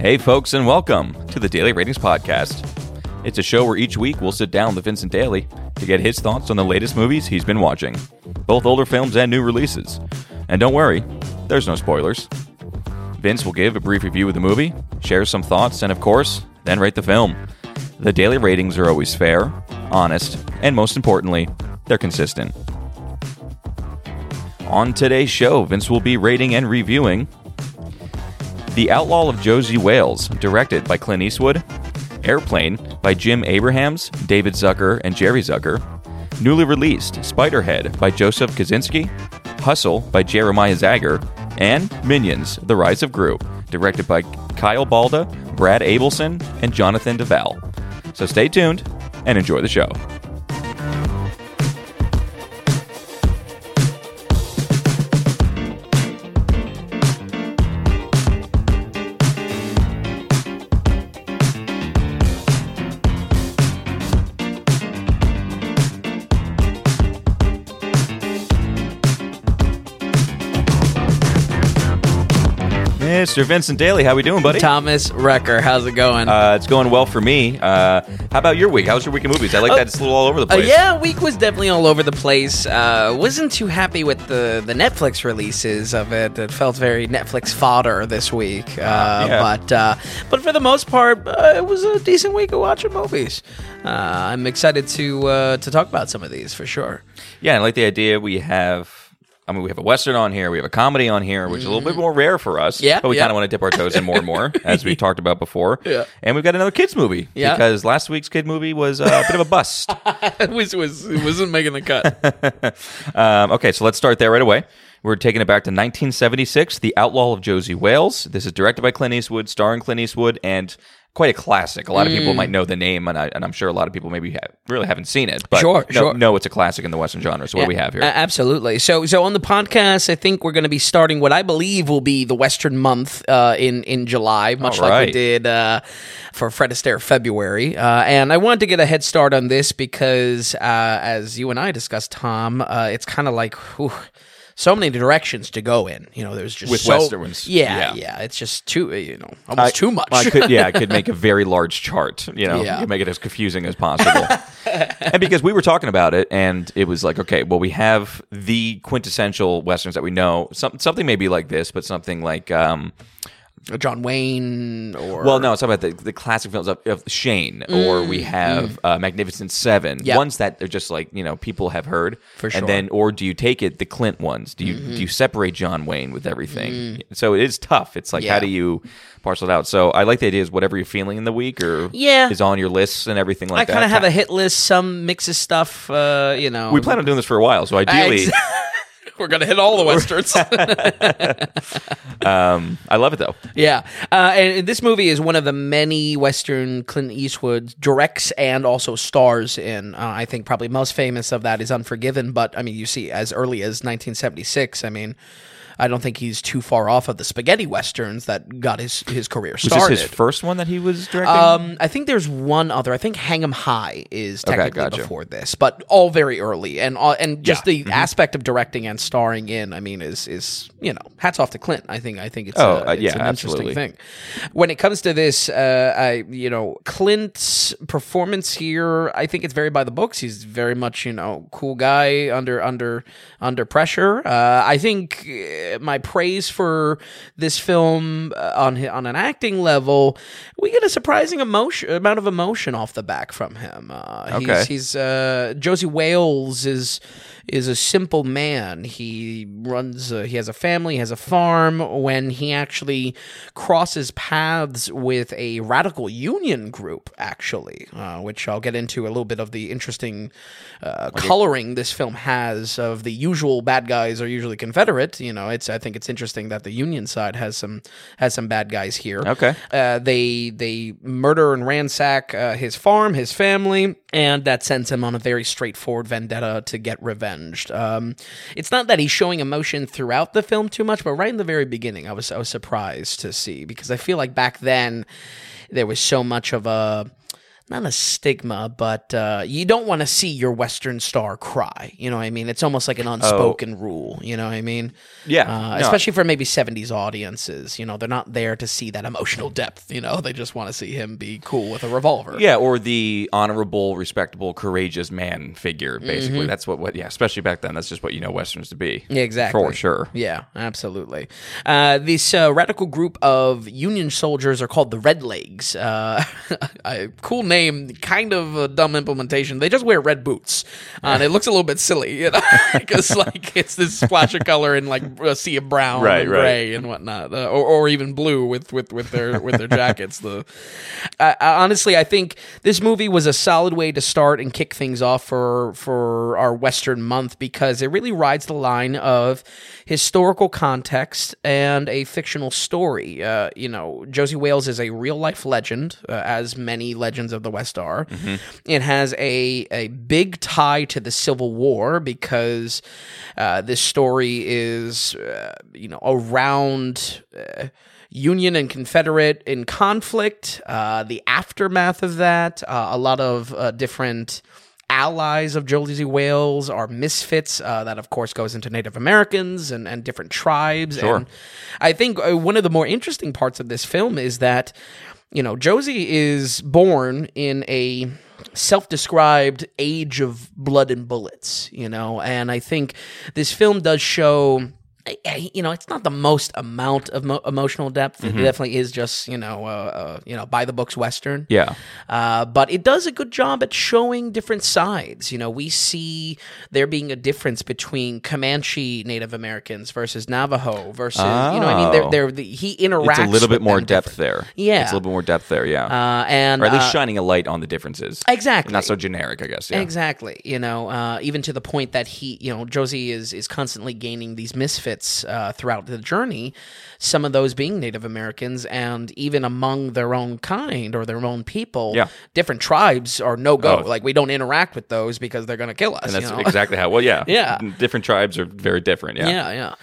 Hey folks, and welcome to the Daily Ratings Podcast. It's a show where each week we'll sit down with Vincent Daly to get his thoughts on the latest movies he's been watching, both older films and new releases. And don't worry, there's no spoilers. Vince will give a brief review of the movie, share some thoughts, and of course, then rate the film. The daily ratings are always fair, honest, and most importantly, they're consistent. On today's show, Vince will be rating and reviewing The Outlaw of Josey Wales, directed by Clint Eastwood, Airplane by Jim Abrahams, David Zucker, and Jerry Zucker, newly released Spiderhead by Joseph Kosinski, Hustle by Jeremiah Zagger, and Minions: The Rise of Gru, directed by Kyle Balda, Brad Abelson, and Jonathan DeVal. So stay tuned and enjoy the show. Mr. Vincent Daly, how we doing, buddy? Thomas Recker, how's it going? It's going well for me. How about your week? How was your week of movies? I like that it's a little all over the place. Yeah, week was definitely all over the place. Wasn't too happy with the Netflix releases of it. It felt very Netflix fodder this week. But for the most part, it was a decent week of watching movies. I'm excited to talk about some of these for sure. Yeah, I like the idea we have. I mean, we have a Western on here, we have a comedy on here, which is a little bit more rare for us, but we kind of want to dip our toes in more and more, as we talked about before. Yeah. And we've got another kids movie, because last week's kid movie was a bit of a bust. It wasn't making the cut. Okay, so let's start there right away. We're taking it back to 1976, The Outlaw of Josey Wales. This is directed by Clint Eastwood, starring Clint Eastwood, and quite a classic. A lot of people might know the name, and I'm sure a lot of people maybe really haven't seen it. But no, it's a classic in the Western genre. So what do we have here? Absolutely. So on the podcast, I think we're going to be starting what I believe will be the Western month in July, much like we did for Fred Astaire February. And I wanted to get a head start on this because, as you and I discussed, Tom, it's kind of like... Whew, so many directions to go in. You know, there's just Western ones. Yeah. It's just too, almost too much. I could make a very large chart, you could make it as confusing as possible. And because we were talking about it, and it was like, okay, well, we have the quintessential Westerns that we know. Something maybe like this, but something like... John Wayne or... Well, no, it's about the classic films of Shane, or we have Magnificent Seven, ones that are just like, people have heard. For sure. And then, or do you take it, the Clint ones? Do you separate John Wayne with everything? So it is tough. It's like, how do you parcel it out? So I like the idea is whatever you're feeling in the week or is on your lists and everything like that. I kind of have a hit list, some mixes stuff, We plan on doing this for a while, so ideally... We're going to hit all the Westerns. I love it, though. Yeah. And this movie is one of the many Western Clint Eastwood directs and also stars in. I think probably most famous of that is Unforgiven. But, I mean, you see, as early as 1976, I mean... I don't think he's too far off of the spaghetti westerns that got his career started. Was this his first one that he was directing? I think there's one other. I think Hang 'Em High is technically before this, but all very early. And just the aspect of directing and starring in, I mean, is hats off to Clint. I think it's an interesting thing. When it comes to this, Clint's performance here, I think it's very by the books. He's very much, cool guy under pressure. I think... My praise for this film on an acting level, we get a surprising amount of emotion off the back from him. He's Josey Wales is a simple man. He has a family, he has a farm. When he actually crosses paths with a radical union group, actually, which I'll get into a little bit of the interesting coloring this film has of the usual bad guys are usually Confederate. I think it's interesting that the union side has some bad guys here. Okay, they murder and ransack his farm, his family, and that sends him on a very straightforward vendetta to get revenge. It's not that he's showing emotion throughout the film too much, but right in the very beginning, I was surprised to see, because I feel like back then there was so much of a not a stigma, but you don't want to see your Western star cry. You know what I mean? It's almost like an unspoken rule. You know what I mean? Yeah. Especially for maybe 70s audiences. You know, they're not there to see that emotional depth. You know, they just want to see him be cool with a revolver. Yeah, or the honorable, respectable, courageous man figure, basically. Mm-hmm. That's what, yeah, especially back then. That's just what you know Westerns to be. Yeah, exactly. For sure. Yeah, absolutely. This radical group of Union soldiers are called the Red Legs. Cool name. Kind of a dumb implementation. They just wear red boots, and it looks a little bit silly, you know, because like it's this splash of color in like a sea of brown and gray and whatnot, or even blue with their jackets. Honestly, I think this movie was a solid way to start and kick things off for our Western month because it really rides the line of historical context and a fictional story. You know, Josey Wales is a real life legend, as many legends of the West are. Mm-hmm. It has a big tie to the Civil War because this story is around Union and Confederate in conflict, the aftermath of that, a lot of different allies of Josey Wales are misfits. That, of course, goes into Native Americans and different tribes. Sure. And I think one of the more interesting parts of this film is that, you know, Josie is born in a self-described age of blood and bullets, you know, and I think this film does show, you know, it's not the most amount of emotional depth. Mm-hmm. It definitely is just, by the books Western. Yeah. But it does a good job at showing different sides. You know, we see there being a difference between Comanche Native Americans versus Navajo versus, you know what I mean? He interacts with them. It's a little bit more depth there. Yeah. It's a little bit more depth there, yeah. Or at least shining a light on the differences. Exactly. Not so generic, I guess. Yeah. Exactly. You know, even to the point that Josie is constantly gaining these misfits throughout the journey, some of those being Native Americans, and even among their own kind or their own people, different tribes are no-go. Oh. Like, we don't interact with those because they're going to kill us. And that's exactly how, well, yeah. Yeah. Different tribes are very different, yeah. Yeah, yeah.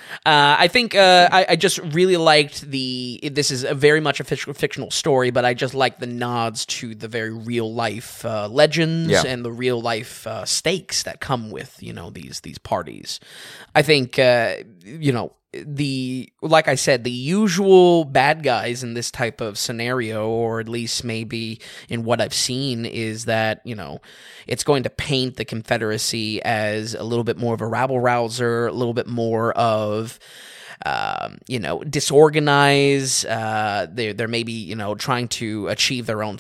I think I just really liked this is a very much a fictional story, but I just like the nods to the very real-life legends and the real-life stakes that come with, you know, these parties. I think... like I said, the usual bad guys in this type of scenario, or at least maybe in what I've seen, is that, you know, it's going to paint the Confederacy as a little bit more of a rabble-rouser, a little bit more of... disorganized. They're maybe trying to achieve their own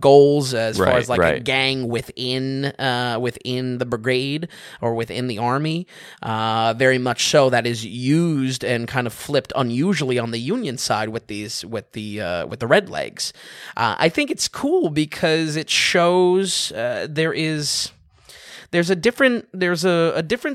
goals as far as like a gang within the brigade or within the army. Very much so that is used and kind of flipped unusually on the Union side with the Red Legs. I think it's cool because it shows there's a different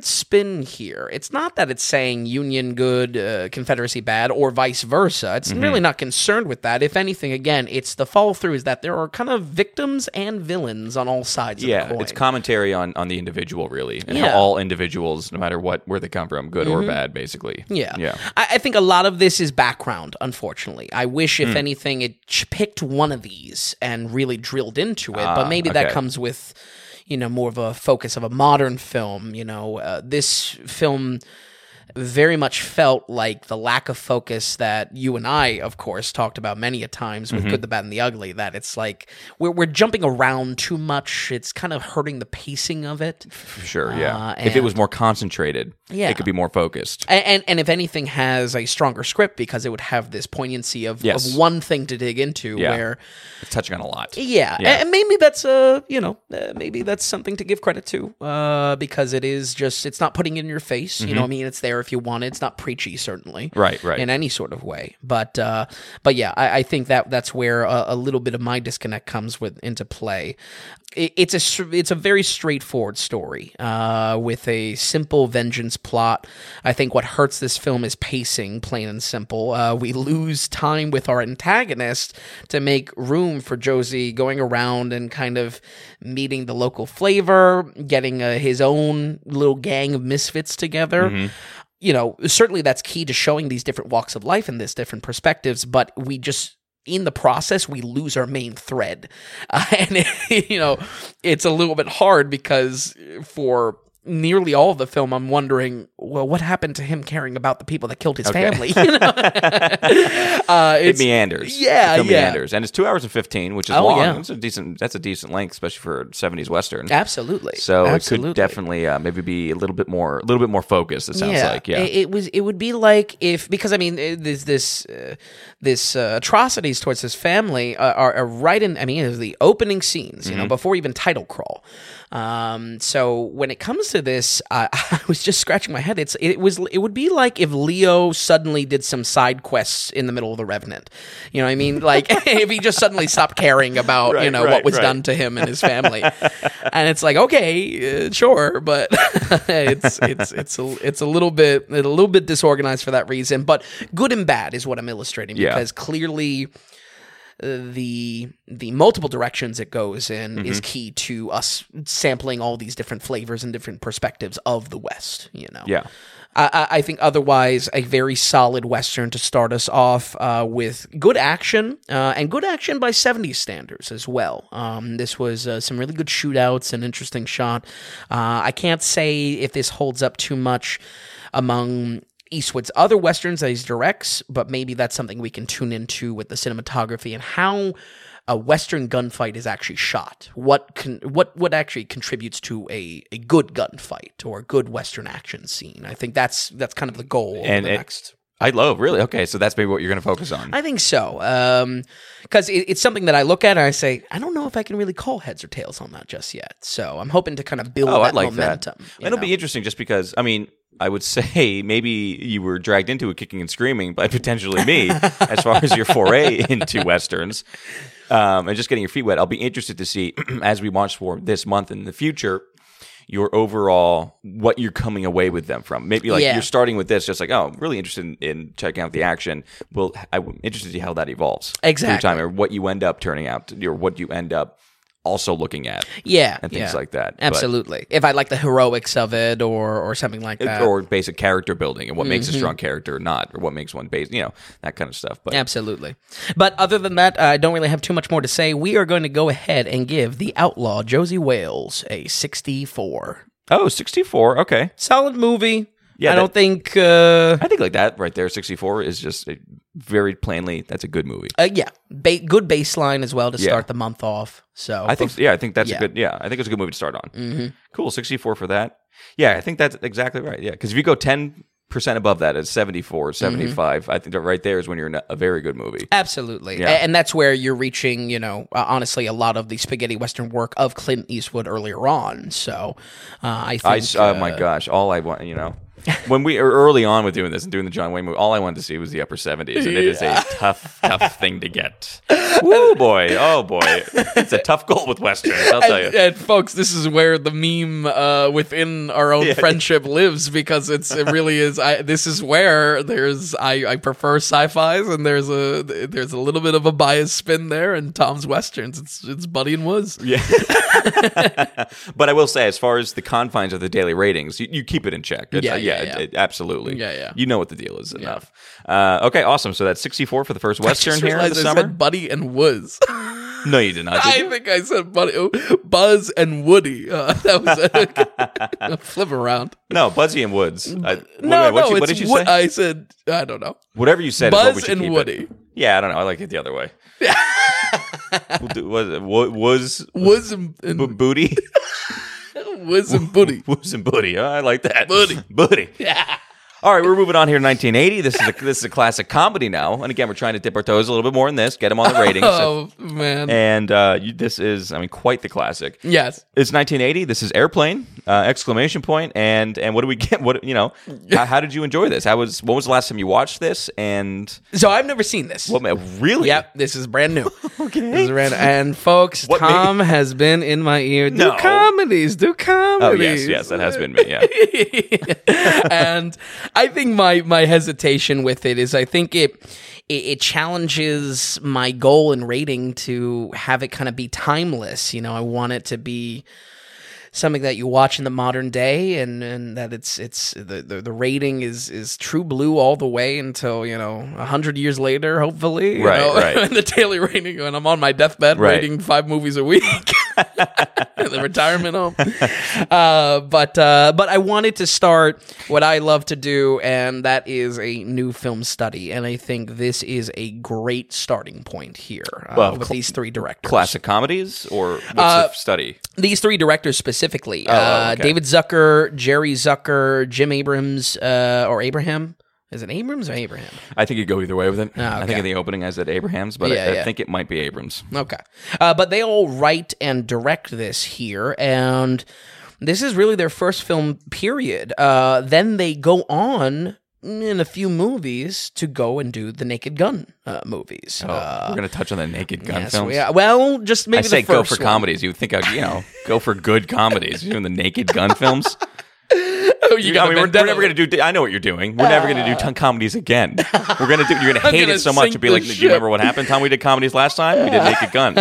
spin here. It's not that it's saying Union good, Confederacy bad, or vice versa. It's really not concerned with that. If anything, again, it's the follow through is that there are kind of victims and villains on all sides of the coin. It's commentary on the individual, really. And how all individuals, no matter where they come from, good or bad, basically. Yeah. Yeah. I think a lot of this is background, unfortunately. I wish, if anything, it picked one of these and really drilled into it, but maybe that comes with... more of a focus of a modern film. This film very much felt like the lack of focus that you and I, of course, talked about many a times with Good, the Bad, and the Ugly, that it's like we're jumping around too much. It's kind of hurting the pacing of it. Sure, yeah. If it was more concentrated, it could be more focused. And if anything, has a stronger script because it would have this poignancy of one thing to dig into where... It's touching on a lot. Yeah, yeah. And maybe that's something to give credit to because it is just... It's not putting it in your face. You know what I mean? It's there if you want it. It's not preachy, certainly, right in any sort of way, but yeah, I think that's where a little bit of my disconnect comes into play. It's a very straightforward story with a simple vengeance plot. I think what hurts this film is pacing, plain and simple. We lose time with our antagonist to make room for Josie going around and kind of meeting the local flavor, getting his own little gang of misfits together. Certainly that's key to showing these different walks of life and these different perspectives, but we just in the process, we lose our main thread. It's a little bit hard because for nearly all of the film, I'm wondering, well, what happened to him caring about the people that killed his family? It meanders. Yeah, it meanders. And it's 2 hours and 15, which is long. Yeah. That's a decent length, especially for 70s Western. Absolutely. So it could definitely maybe be a little bit more focused, it sounds like. Yeah. It would be like if, because I mean, there's this atrocities towards his family are right in, I mean, it was the opening scenes, you know, before even title crawl. So when it comes to this, I was just scratching my head. It would be like if Leo suddenly did some side quests in the middle of The Revenant. You know what I mean? Like if he just suddenly stopped caring about what was done to him and his family. And it's like, okay, sure, but it's a little bit disorganized for that reason. But good and bad is what I'm illustrating because clearly the multiple directions it goes in is key to us sampling all these different flavors and different perspectives of the West, you know? Yeah. I think otherwise a very solid Western to start us off with good action by 70s standards as well. This was some really good shootouts, an interesting shot. I can't say if this holds up too much among Eastwood's other Westerns that he directs, but maybe that's something we can tune into with the cinematography and how a Western gunfight is actually shot. What actually contributes to a good gunfight or a good Western action scene? I think that's kind of the goal next. I love, really? Okay, so that's maybe what you're going to focus on. I think so, because it's something that I look at and I say, I don't know if I can really call heads or tails on that just yet. So I'm hoping to kind of build that momentum. It'll be interesting just because, I mean, I would say maybe you were dragged into a kicking and screaming by potentially me as far as your foray into Westerns and just getting your feet wet. I'll be interested to see, as we watch for this month and in the future, your overall, what you're coming away with them from. Maybe you're starting with this, just like, oh, I'm really interested in checking out the action. Well, I'm interested to see how that evolves. Exactly. Through time, or what you end up turning out, or what you end up also looking at. Yeah. And things like that. Absolutely. But if I like the heroics of it or something like that. Or basic character building and what makes a strong character or not, or what makes one base, that kind of stuff. But absolutely. But other than that, I don't really have too much more to say. We are going to go ahead and give The Outlaw Josey Wales a 64. Oh, 64. Okay. Solid movie. Yeah, I think like that right there, 64 is just very plainly, that's a good movie. Yeah. Good baseline as well to start the month off. So I think it's a good movie to start on. Mm-hmm. Cool, 64 for that. Yeah, I think that's exactly right. Yeah, because if you go 10% above that, it's 74, 75. I think that right there is when you're in a very good movie. Absolutely. Yeah. And that's where you're reaching, honestly, a lot of the spaghetti Western work of Clint Eastwood earlier on. So I think... oh my gosh, all I want, when we were early on with doing this and doing the John Wayne movie, all I wanted to see was the upper 70s, and it is a tough thing to get. Oh boy, it's a tough goal with Westerns, I'll tell you. And folks, this is where the meme within our own friendship lives, because it really is. This is where there's I prefer sci-fis, and there's a little bit of a biased spin there, and Tom's Westerns, it's Buddy and Woods. Yeah. But I will say, as far as the confines of the daily ratings, you keep it in check. It absolutely. Yeah. You know what the deal is enough. Okay, awesome. So that's 64 for the first Western here in the summer. I said Buddy and Woods. No, you did not. I think I said Buzz and Woody. That was a flip around. No, Buzzy and Woods. What did you say? I said, I don't know. Whatever you said, Buzz is what we should keep Woody. It. Yeah, I don't know. I like it the other way. Booty. Wiz and Booty. Wiz and Booty. Oh, I like that. Booty. Yeah. All right, we're moving on here to 1980. This is a classic comedy now. And again, we're trying to dip our toes a little bit more in this, get them on the ratings. Oh, man. And this is, quite the classic. Yes. It's 1980. This is Airplane, !! And what do we get? How did you enjoy this? When was the last time you watched this? And so I've never seen this. Well, really? Yep. This is brand new. Okay. And folks, Tom has been in my ear. Do comedies. Oh, yes. That has been me. Yeah. And I think my hesitation with it is I think it challenges my goal in rating to have it kind of be timeless. I want it to be something that you watch in the modern day, and that it's the rating is True Blue all the way until, you know, 100 years later, hopefully. Right, you know? And the daily rating, and I'm on my deathbed rating 5 movies a week in the retirement home. But I wanted to start what I love to do, and that is a new film study, and I think this is a great starting point here with these three directors. Classic comedies, or what's the study? These three directors specifically. Okay. David Zucker, Jerry Zucker, Jim Abrahams, or Abraham. Is it Abrams or Abraham? I think you go either way with it. Oh, okay. I think in the opening I said Abrahams, but I think it might be Abrams. Okay. But they all write and direct this here, and this is really their first film, period. Then they go on in a few movies to go and do the Naked Gun movies. We're going to touch on the Naked Gun films? Well, just maybe the first one. I say go for comedies. You would think I'd, go for good comedies. You're doing the Naked Gun films? We're never going to do. I know what you're doing. We're never going to do comedies again. You're going to hate it so much and be like, "Do you remember what happened? Tom, we did comedies last time. We did Naked Gun."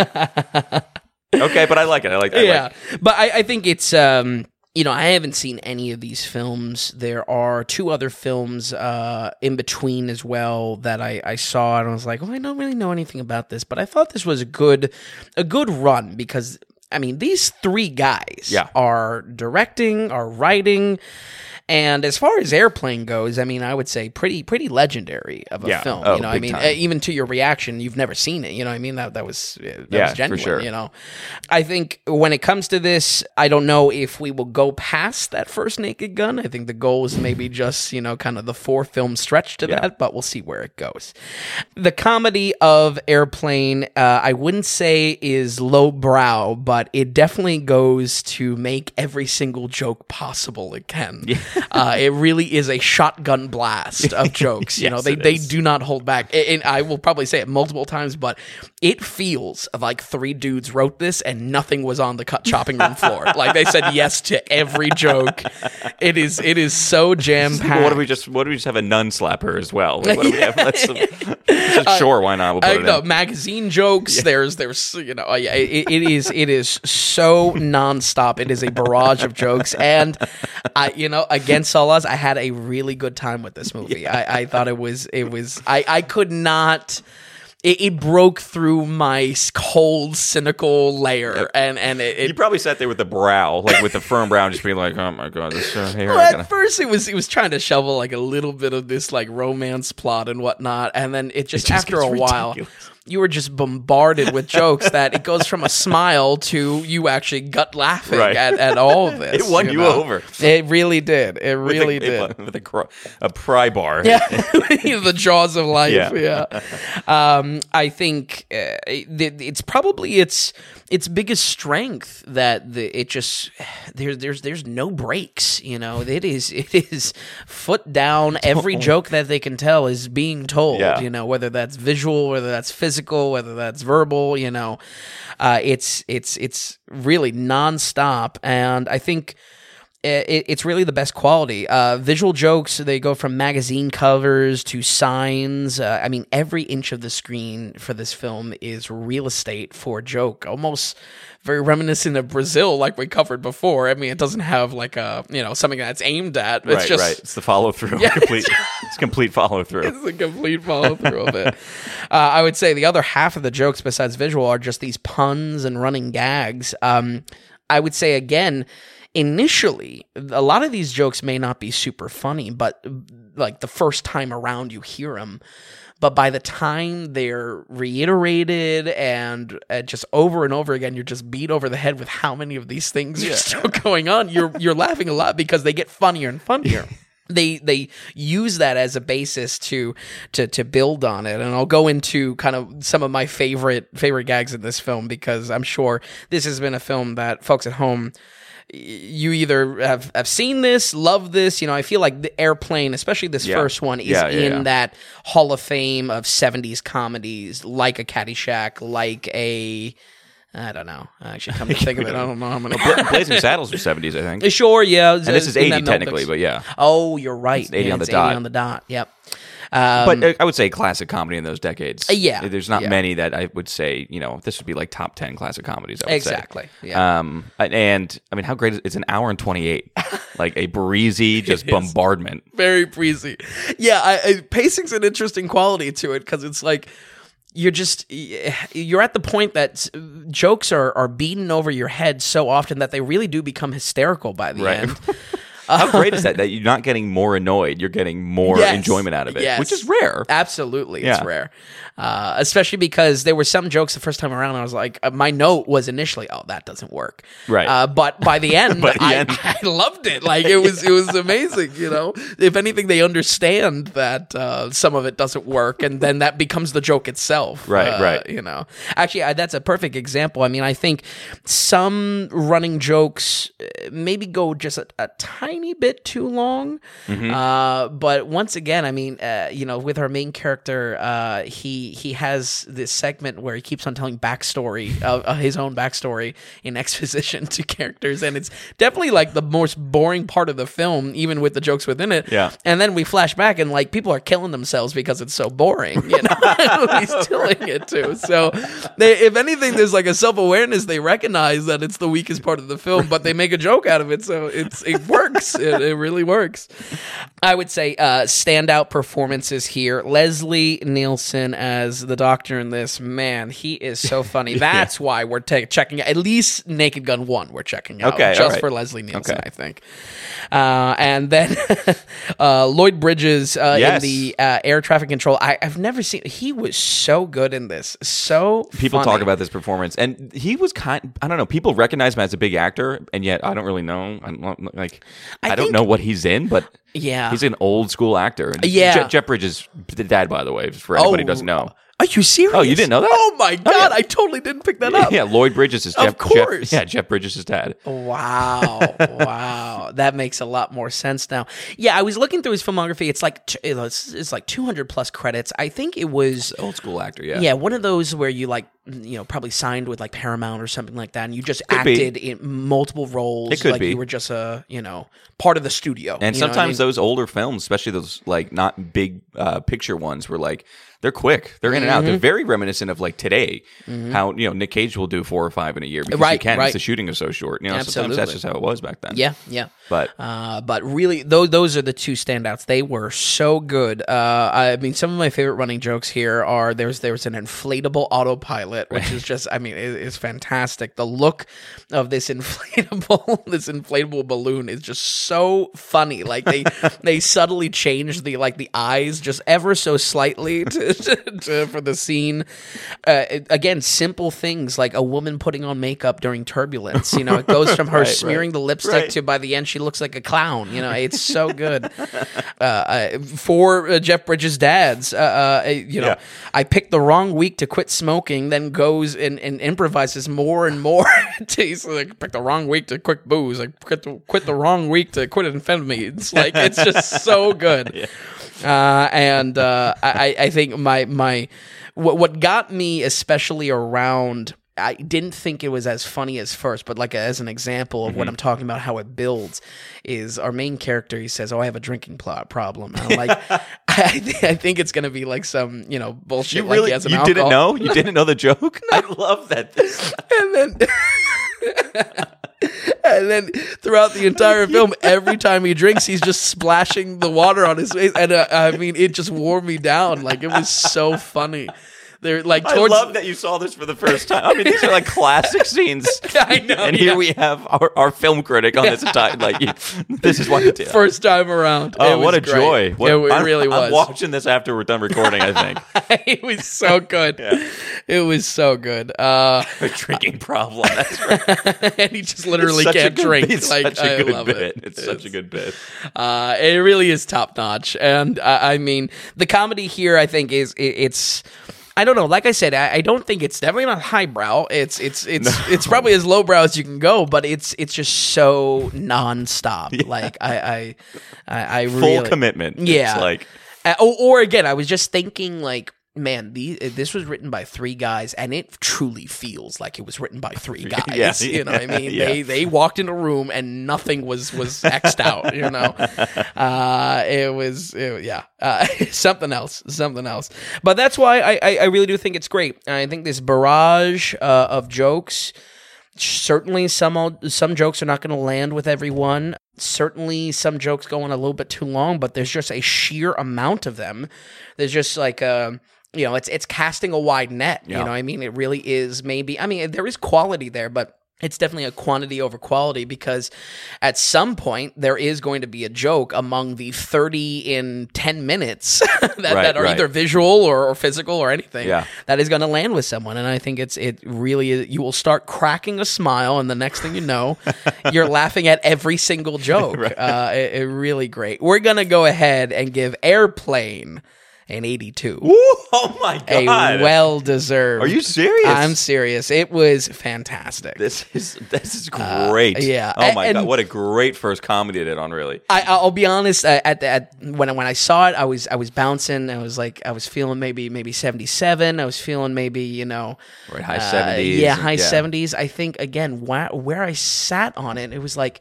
Okay, but I like it. I like that. Yeah, but I think it's. I haven't seen any of these films. There are 2 other films in between as well that I saw, and I was like, "Oh, I don't really know anything about this," but I thought this was a good run because. I mean, these 3 guys are directing, are writing, and as far as Airplane goes, I mean, I would say pretty legendary of a film. Oh, I mean, time. Even to your reaction, you've never seen it. You know what I mean? That was genuine, for sure. I think when it comes to this, I don't know if we will go past that first Naked Gun. I think the goal is maybe just, kind of the 4-film stretch to that, but we'll see where it goes. The comedy of Airplane, I wouldn't say is lowbrow, but it definitely goes to make every single joke possible it can. Yeah. It really is a shotgun blast of jokes. They do not hold back. And I will probably say it multiple times, but it feels like 3 dudes wrote this and nothing was on the chopping room floor. Like they said yes to every joke. It is so jam packed. What do we just have a nun slapper as well? What do we have? Sure, why not? We'll put it in. Magazine jokes. Yeah. It is so nonstop. It is a barrage of jokes, and against all odds, I had a really good time with this movie. Yeah. I thought it was. I could not. It broke through my cold, cynical layer, and you probably sat there with the brow, like with the firm brow, just being like, "Oh my god, this here." Well, at first, it was trying to shovel like a little bit of this like romance plot and whatnot, and then it just after a while. Ridiculous. You were just bombarded with jokes that it goes from a smile to you actually gut laughing at all of this. It won you over. It really did. It really did. With a pry bar. Yeah. The jaws of life. Yeah. I think it's probably its biggest strength that there's no breaks. It is foot down. Every joke that they can tell is being told. Yeah. Whether that's visual, whether that's physical. Whether that's verbal, it's really nonstop, and I think it's really the best quality. Visual jokes, they go from magazine covers to signs. I mean, every inch of the screen for this film is real estate for joke, almost very reminiscent of Brazil, like we covered before. I mean, it doesn't have like a, something that's aimed at. It's just... Right. It's the follow-through. Yeah, it's complete follow-through. It's the complete follow-through of it. I would say the other half of the jokes besides visual are just these puns and running gags. I would say, again... Initially, a lot of these jokes may not be super funny, but like the first time around you hear them. But by the time they're reiterated and just over and over again, you're just beat over the head with how many of these things are still going on. You're laughing a lot because they get funnier and funnier. They use that as a basis to build on it, and I'll go into kind of some of my favorite gags in this film because I'm sure this has been a film that folks at home. You either have seen this, love this. I feel like the Airplane, especially this first one, is in that Hall of Fame of 70s comedies, like a Caddyshack, like a... I don't know. Actually, come to think of it, I don't know how many. Blazing Saddles are 70s, I think. Sure, yeah. And this is 80 technically, but yeah. Oh, you're right. It's 80 on the dot. Yep. But I would say classic comedy in those decades. Yeah. There's not many that I would say, you know, this would be like top 10 classic comedies, I would say. Exactly. Yeah. And I mean, how great is it? It's an hour and 28. Like a breezy, just bombardment. Very breezy. Yeah. Pacing's an interesting quality to it because it's like, you're at the point that jokes are beaten over your head so often that they really do become hysterical by the end. How great is that you're not getting more annoyed, you're getting more enjoyment out of it, which is rare. Absolutely, it's rare. Especially because there were some jokes the first time around, I was like, my note was initially, oh, that doesn't work. Right. But by the end, I loved it. Like, it was amazing, you know? If anything, they understand that some of it doesn't work, and then that becomes the joke itself. Right. You know? Actually, that's a perfect example. I mean, I think some running jokes maybe go just a tiny bit too long. Mm-hmm. But once again, I mean, you know, with our main character, he has this segment where he keeps on telling backstory of his own backstory in exposition to characters, and it's definitely like the most boring part of the film, even with the jokes within it. Yeah. And then we flash back, and like people are killing themselves because it's so boring. You know, he's telling it too. So, if anything, there's like a self-awareness. They recognize that it's the weakest part of the film, but they make a joke out of it, so it works. It really works. I would say standout performances here. Leslie Nielsen as the doctor in this, man, he is so funny. That's why we're checking at least Naked Gun 1 we're checking out, for Leslie Nielsen, I think. And then Lloyd Bridges in the air traffic control. I've never seen, he was so good in this. So people talk about this performance, and he was I don't know, people recognize him as a big actor, and yet I don't really know. I don't know what he's in, but he's an old school actor. And Jeff Bridges' dad, by the way, for anybody who doesn't know. Are you serious? Oh, you didn't know that? Oh my God, I totally didn't pick that up. Yeah, Lloyd Bridges is Jeff Bridges' dad. Wow, wow. That makes a lot more sense now. Yeah, I was looking through his filmography. It's like it's like 200 plus credits. I think it was old school actor, Yeah, one of those where you like, you know, probably signed with like Paramount or something like that, and you just acted in multiple roles. It could be. You were just a, you know, part of the studio. And sometimes those older films, especially those like not big picture ones, were like, they're quick. They're in and out. They're very reminiscent of like today, how, you know, Nick Cage will do 4 or 5 in a year because he can. Right. The shooting is so short. You know, sometimes that's just how it was back then. Yeah, yeah. But really, those are the two standouts. They were so good. I mean, some of my favorite running jokes here are there's an inflatable autopilot, which is just, I mean, it's fantastic. The look of this inflatable balloon is just so funny. Like they subtly change the eyes just ever so slightly for the scene. Again, simple things like a woman putting on makeup during turbulence. You know, it goes from her smearing the lipstick to by the end she looks like a clown. You know, it's so good. For Jeff Bridges' dads, you know, I picked the wrong week to quit smoking, then goes and improvises more and more. He's like, pick the wrong week to quit booze. Like, quit the wrong week to quit and fend me. It's like, it's just so good. Yeah. I think my what got me especially around, I didn't think it was as funny as first, but like as an example of what I'm talking about, how it builds, is our main character, he says, oh, I have a drinking problem. And I'm like, I think it's going to be like some, you know, bullshit. You really, like you didn't know? You didn't know the joke? No. I love that. And then... And then throughout the entire film, every time he drinks, he's just splashing the water on his face. And I mean, it just wore me down. Like, it was so funny. They're like, I love that you saw this for the first time. I mean, these are like classic scenes. I know. And here we have our film critic on this entire, like, this is what it did. First time around. Oh, what a joy. It really was. I'm watching this after we're done recording, I think. It was so good. Yeah. It was so good. A drinking problem. That's right. And he just literally can't drink. It's like, such a good bit. It's such a good bit. It really is top notch. And I mean, the comedy here, I think, it's... I don't know. Like I said, I don't think it's definitely not highbrow. It's probably as lowbrow as you can go, but it's just so nonstop. Yeah. Like I really, full commitment. Yeah. It's like, or again, I was just thinking like, man, this was written by three guys, and it truly feels like it was written by three guys. Yes, you know what I mean? Yeah. They walked in a room and nothing was X'd out, you know? Something else. But that's why I really do think it's great. I think this barrage of jokes, certainly some jokes are not going to land with everyone. Certainly some jokes go on a little bit too long, but there's just a sheer amount of them. There's just like a... you know, it's casting a wide net, yeah. You know what I mean? It really is maybe... I mean, there is quality there, but it's definitely a quantity over quality, because at some point, there is going to be a joke among the 30 in 10 minutes that are either visual or physical or anything that is going to land with someone. And I think it really is... You will start cracking a smile, and the next thing you know, you're laughing at every single joke. Right. Really great. We're going to go ahead and give Airplane... an 82. Ooh, oh my God. A well-deserved. Are you serious? I'm serious. It was fantastic. This is great. Yeah. Oh my God. What a great first comedy it did on, really. I'll be honest. When I saw it, I was bouncing. I was feeling maybe 77. I was feeling maybe, you know. Right, high 70s. Yeah, high 70s. I think, again, where I sat on it, it was like,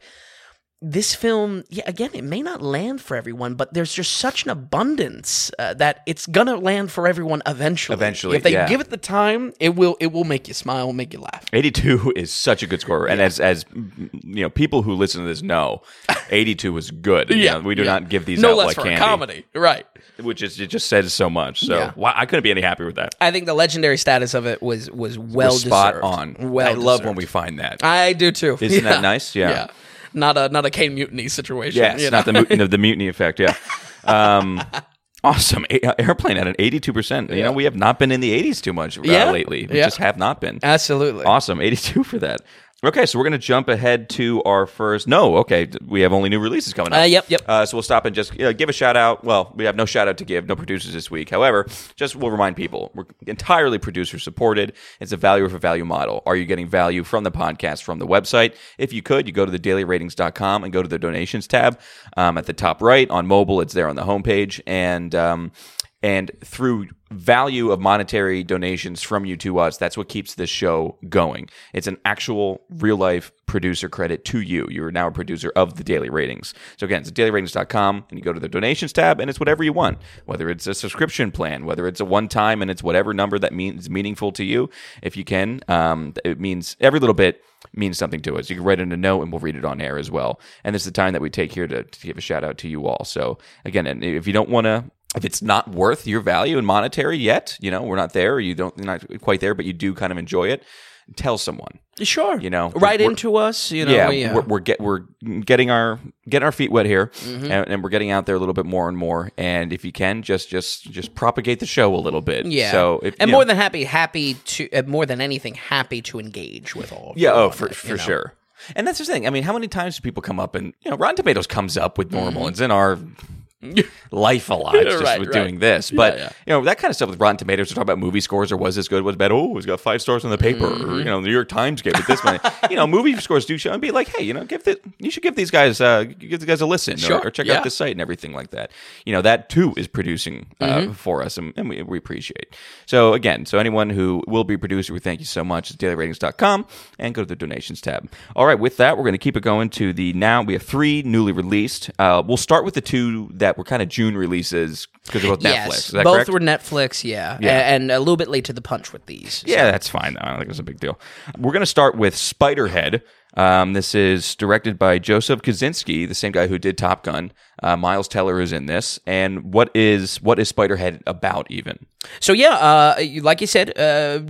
this film, again, it may not land for everyone, but there's just such an abundance that it's gonna land for everyone eventually. If they give it the time, it will make you smile, make you laugh. 82 is such a good score, and as you know, people who listen to this know, 82 is good. Yeah, you know, we do not give these out like candy. No less for a comedy, right? Which is, it just says so much. So wow, I couldn't be any happier with that. I think the legendary status of it was well deserved. Spot on. Well, I love when we find that. I do too. Isn't that nice? Yeah. Not a Kane Mutiny situation. Yeah, it's not the mutiny effect, yeah. Awesome. Airplane at an 82%. You know, we have not been in the 80s too much lately. We just have not been. Absolutely. Awesome. 82 for that. Okay, so we're going to jump ahead to our first... No, okay, we have only new releases coming up. Yep. So we'll stop and just give a shout-out. Well, we have no shout-out to give, no producers this week. However, just we'll remind people, we're entirely producer-supported. It's a value-for-value model. Are you getting value from the podcast, from the website? If you could, you go to thedailyratings.com and go to the donations tab at the top right. On mobile, it's there on the homepage. And through value of monetary donations from you to us, that's what keeps this show going. It's an actual real-life producer credit to you. You're now a producer of The Daily Ratings. So again, it's dailyratings.com, and you go to the donations tab, and it's whatever you want, whether it's a subscription plan, whether it's a one-time, and it's whatever number that means meaningful to you. If you can, it means every little bit means something to us. You can write in a note, and we'll read it on air as well. And this is the time that we take here to give a shout-out to you all. So again, and if you don't want to... If it's not worth your value in monetary yet, you know, we're not there, or you're not quite there, but you do kind of enjoy it, tell someone. Sure. You know, write into us, you know. Yeah, we're getting our feet wet here, mm-hmm. and we're getting out there a little bit more and more. And if you can, just propagate the show a little bit. Yeah. So more than anything, happy to engage with all of you. Yeah, for sure. And that's the thing. I mean, how many times do people come up and, you know, Rotten Tomatoes comes up with normal, and it's in our life a lot, just with doing this, but you know, that kind of stuff with Rotten Tomatoes. We're talking about movie scores, or was this good, was bad? Oh, it's got 5 stars on the paper, mm-hmm. or, you know, the New York Times gave it this many. You know, movie scores do show and be like, hey, you know, you should give these guys a listen, sure. or check out this site and everything like that. You know, that too is producing mm-hmm. for us, and we appreciate. So again, so anyone who will be a producer, we thank you so much. It's dailyratings.com, and go to the donations tab. All right, with that, we're going to keep it going to the now. We have 3 newly released. We'll start with the 2 that were kind of June releases, because they're both Netflix. Is that correct? Both were Netflix, and a little bit late to the punch with these. So. Yeah, that's fine. I don't think it's a big deal. We're going to start with Spiderhead. This is directed by Joseph Kosinski, the same guy who did Top Gun. Miles Teller is in this. And what is Spiderhead about, even? So like you said,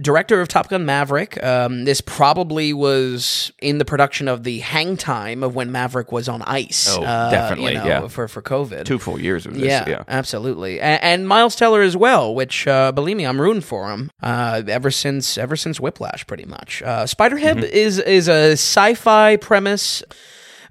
director of Top Gun Maverick. This probably was in the production of the hang time of when Maverick was on ice. Oh, definitely, for COVID. 2 full years of this, yeah. Absolutely. And Miles Teller as well, which, believe me, I'm rooting for him ever since Whiplash, pretty much. Spiderhead mm-hmm. is a sci-fi premise,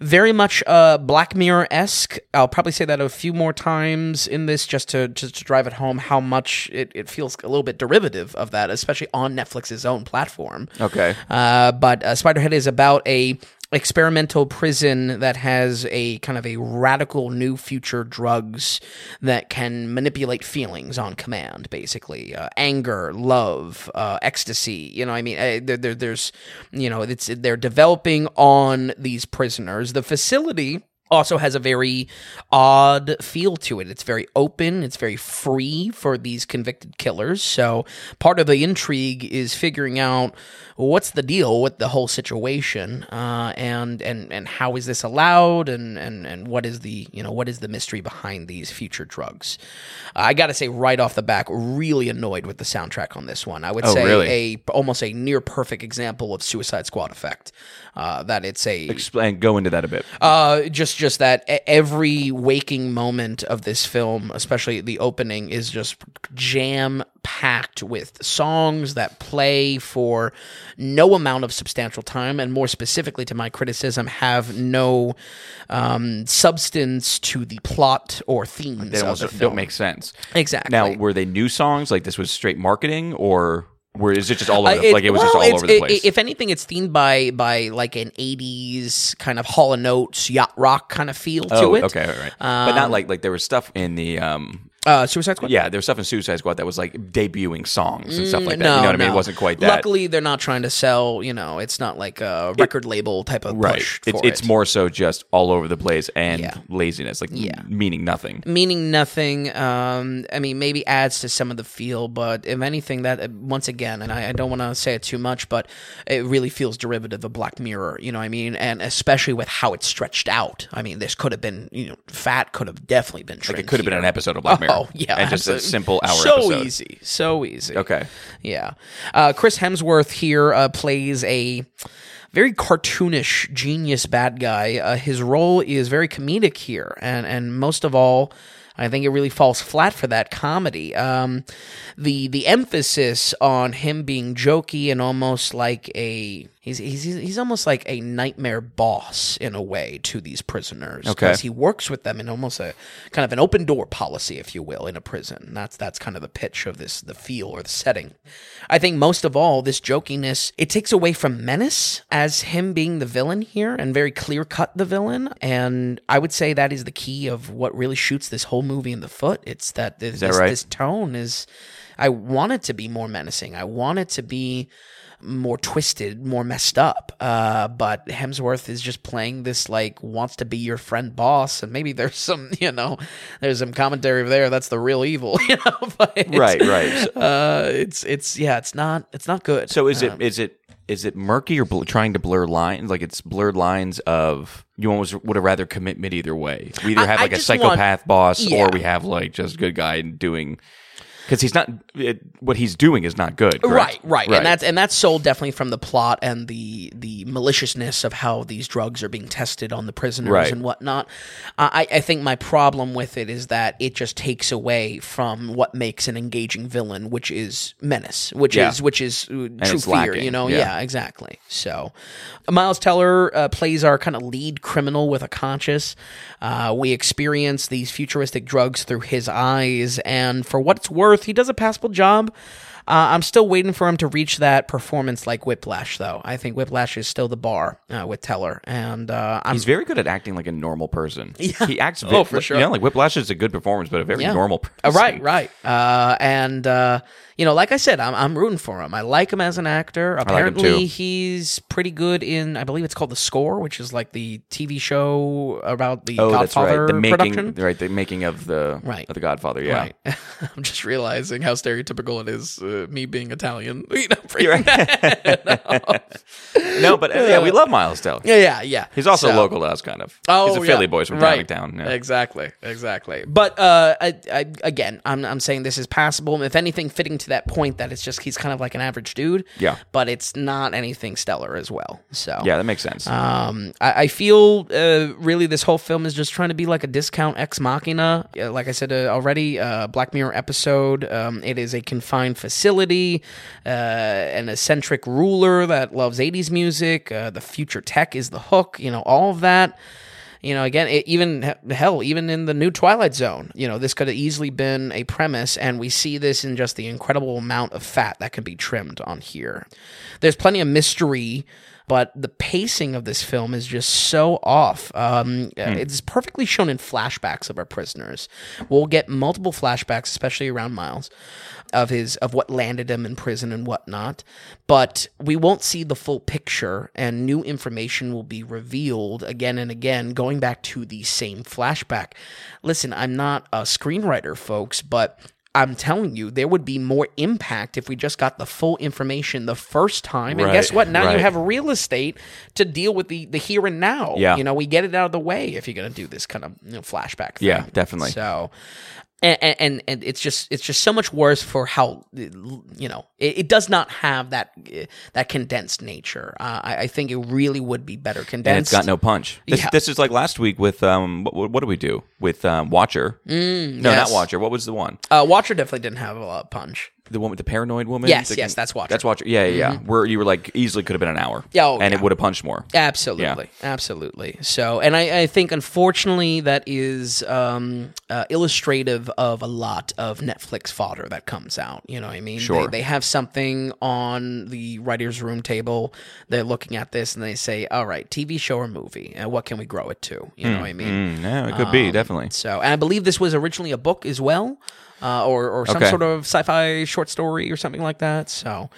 very much Black Mirror-esque. I'll probably say that a few more times in this just to drive it home how much it feels a little bit derivative of that, especially on Netflix's own platform. Okay. But Spiderhead is about a experimental prison that has a kind of a radical new future drugs that can manipulate feelings on command, basically. Anger, love, ecstasy, you know what I mean? There's, you know, they're developing on these prisoners. The facility also has a very odd feel to it. It's very open. It's very free for these convicted killers. So part of the intrigue is figuring out what's the deal with the whole situation, and how is this allowed, and what is the, you know, what is the mystery behind these future drugs? I gotta say right off the back, really annoyed with the soundtrack on this one. I would say really? almost a near perfect example of Suicide Squad effect. That it's a explain. Go into that a bit. Just that every waking moment of this film, especially the opening, is just jam-packed with songs that play for no amount of substantial time, and more specifically to my criticism, have no substance to the plot or themes of the film. They don't make sense. Exactly. Now, were they new songs? Like this was straight marketing, or... Where is it just all over? It was all over the place. If anything, it's themed by like an '80s kind of Hall & Oates yacht rock kind of feel to it. Okay, right. But not like there was stuff in the Suicide Squad? Yeah, there was stuff in Suicide Squad that was like debuting songs and stuff like that. No, you know what I mean? It wasn't quite that. Luckily, they're not trying to sell, you know, it's not like a record label type of push for it. It's more so just all over the place and laziness, like meaning nothing. Meaning nothing. I mean, maybe adds to some of the feel, but if anything, that once again, and I don't want to say it too much, but it really feels derivative of Black Mirror, you know what I mean? And especially with how it's stretched out. I mean, this could have been, you know, fat could have definitely been trimmed. Like it could have been an episode of Black Mirror. Oh, yeah. And absolutely. Just a simple hour episode. So easy. Okay. Yeah. Chris Hemsworth here plays a very cartoonish, genius bad guy. His role is very comedic here. And most of all, I think it really falls flat for that comedy. The emphasis on him being jokey and almost like a... He's almost like a nightmare boss in a way to these prisoners. Okay. Because he works with them in almost a kind of an open door policy, if you will, in a prison. That's kind of the pitch of this, the feel or the setting. I think most of all, this jokiness, it takes away from menace as him being the villain here and very clear-cut the villain. And I would say that is the key of what really shoots this whole movie in the foot. It's that this tone is... I want it to be more menacing. I want it to be... more twisted, more messed up. But Hemsworth is just playing this like wants to be your friend boss, and maybe there's some commentary over there that's the real evil, you know. But right. It's not good. So is it murky or trying to blur lines? Like it's blurred lines of. You almost would have rather commit mid either way. We either have like a psychopath boss, or we have like just good guy doing. Because what he's doing is not good, correct? Right. And that's sold definitely from the plot and the maliciousness of how these drugs are being tested on the prisoners and whatnot. I think my problem with it is that it just takes away from what makes an engaging villain, which is menace, which is true fear, lacking. You know? Yeah, exactly. So Miles Teller plays our kind of lead criminal with a conscience. We experience these futuristic drugs through his eyes, and for what it's worth, he does a passable job. I'm still waiting for him to reach that performance like Whiplash, though. I think Whiplash is still the bar with Teller, and he's very good at acting like a normal person. Yeah. He acts for sure. You know, like Whiplash is a good performance, but a very normal person. Right. You know, like I said, I'm rooting for him. I like him as an actor. Apparently, he's pretty good in. I believe it's called The Score, which is like the TV show about the Godfather production. Right, the making of the Godfather. Yeah, right. I'm just realizing how stereotypical it is. Me being Italian, you know, No, but yeah, we love Miles Teller. Yeah. He's also local to us, kind of. He's a Philly boy from Downtown. Yeah. Exactly. But I, again, I'm saying this is passable. If anything, fitting to that point that it's just he's kind of like an average dude. Yeah. But it's not anything stellar as well. So yeah, that makes sense. I feel really this whole film is just trying to be like a discount Ex Machina. Like I said already, Black Mirror episode. It is a confined facility, an eccentric ruler that loves 80s music, the future tech is the hook, you know, all of that. You know, again, even in the new Twilight Zone, you know, this could have easily been a premise, and we see this in just the incredible amount of fat that can be trimmed on here. There's plenty of mystery but the pacing of this film is just so off. It's perfectly shown in flashbacks of our prisoners. We'll get multiple flashbacks, especially around Miles, of what landed him in prison and whatnot, but we won't see the full picture, and new information will be revealed again and again, going back to the same flashback. Listen, I'm not a screenwriter, folks, but I'm telling you, there would be more impact if we just got the full information the first time. And guess what? Now you have real estate to deal with the here and now. Yeah. You know, we get it out of the way if you're going to do this kind of, you know, flashback thing. Yeah, definitely. So, and it's just so much worse for how, you know, it does not have that condensed nature. I think it really would be better condensed. And it's got no punch. This is like last week with what do we do with Watcher? Not Watcher. What was the one? Watcher definitely didn't have a lot of punch. The one with the paranoid woman? Yes, that's Watcher. That's Watcher. Yeah. Where you were like, easily could have been an hour. It would have punched more. Absolutely. So, and I think, unfortunately, that is illustrative of a lot of Netflix fodder that comes out. You know what I mean? Sure. They have something on the writer's room table. They're looking at this, and they say, all right, TV show or movie, and what can we grow it to? You know what I mean? Yeah, it could be, definitely. So, and I believe this was originally a book as well. Or some sort of sci-fi short story or something like that. So,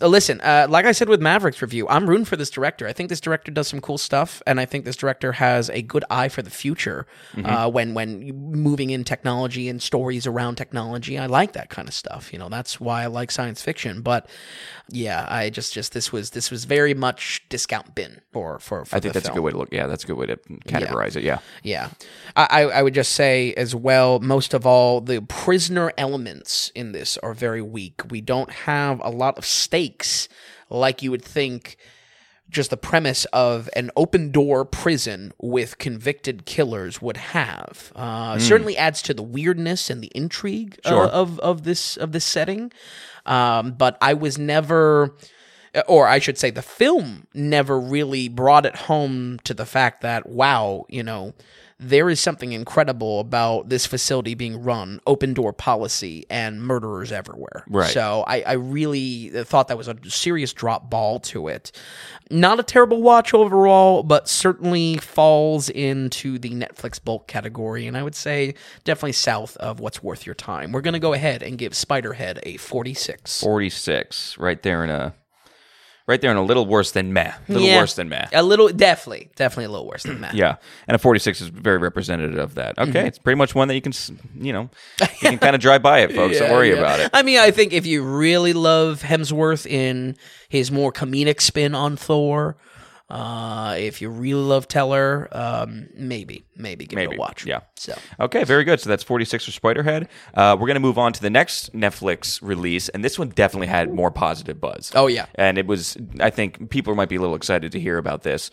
listen, like I said with Maverick's review, I'm rooting for this director. I think this director does some cool stuff, and I think this director has a good eye for the future when moving in technology and stories around technology. I like that kind of stuff. You know, that's why I like science fiction. But yeah, I just this was very much discount bin for I think that's film. A good way to look. Yeah, that's a good way to categorize it. Yeah. I would just say as well, most of all, the prisoner elements in this are very weak. We don't have a lot of stakes like you would think. Just the premise of an open-door prison with convicted killers would have certainly adds to the weirdness and the intrigue of this setting. But I was never, or I should say, the film never really brought it home to the fact that, wow, you know, there is something incredible about this facility being run, open-door policy, and murderers everywhere. Right. So I really thought that was a serious drop ball to it. Not a terrible watch overall, but certainly falls into the Netflix bulk category, and I would say definitely south of what's worth your time. We're going to go ahead and give Spiderhead a 46. 46, right there in a little worse than meh. Definitely a little worse than meh. Yeah. And a 46 is very representative of that. Okay. It's pretty much one that you can kind of drive by it, folks. Don't worry about it. I mean, I think if you really love Hemsworth in his more comedic spin on Thor, if you really love Teller, maybe give it a watch. Yeah. So okay, very good. So that's 46 for Spiderhead. We're gonna move on to the next Netflix release, and this one definitely had more positive buzz. Oh yeah, and it was. I think people might be a little excited to hear about this.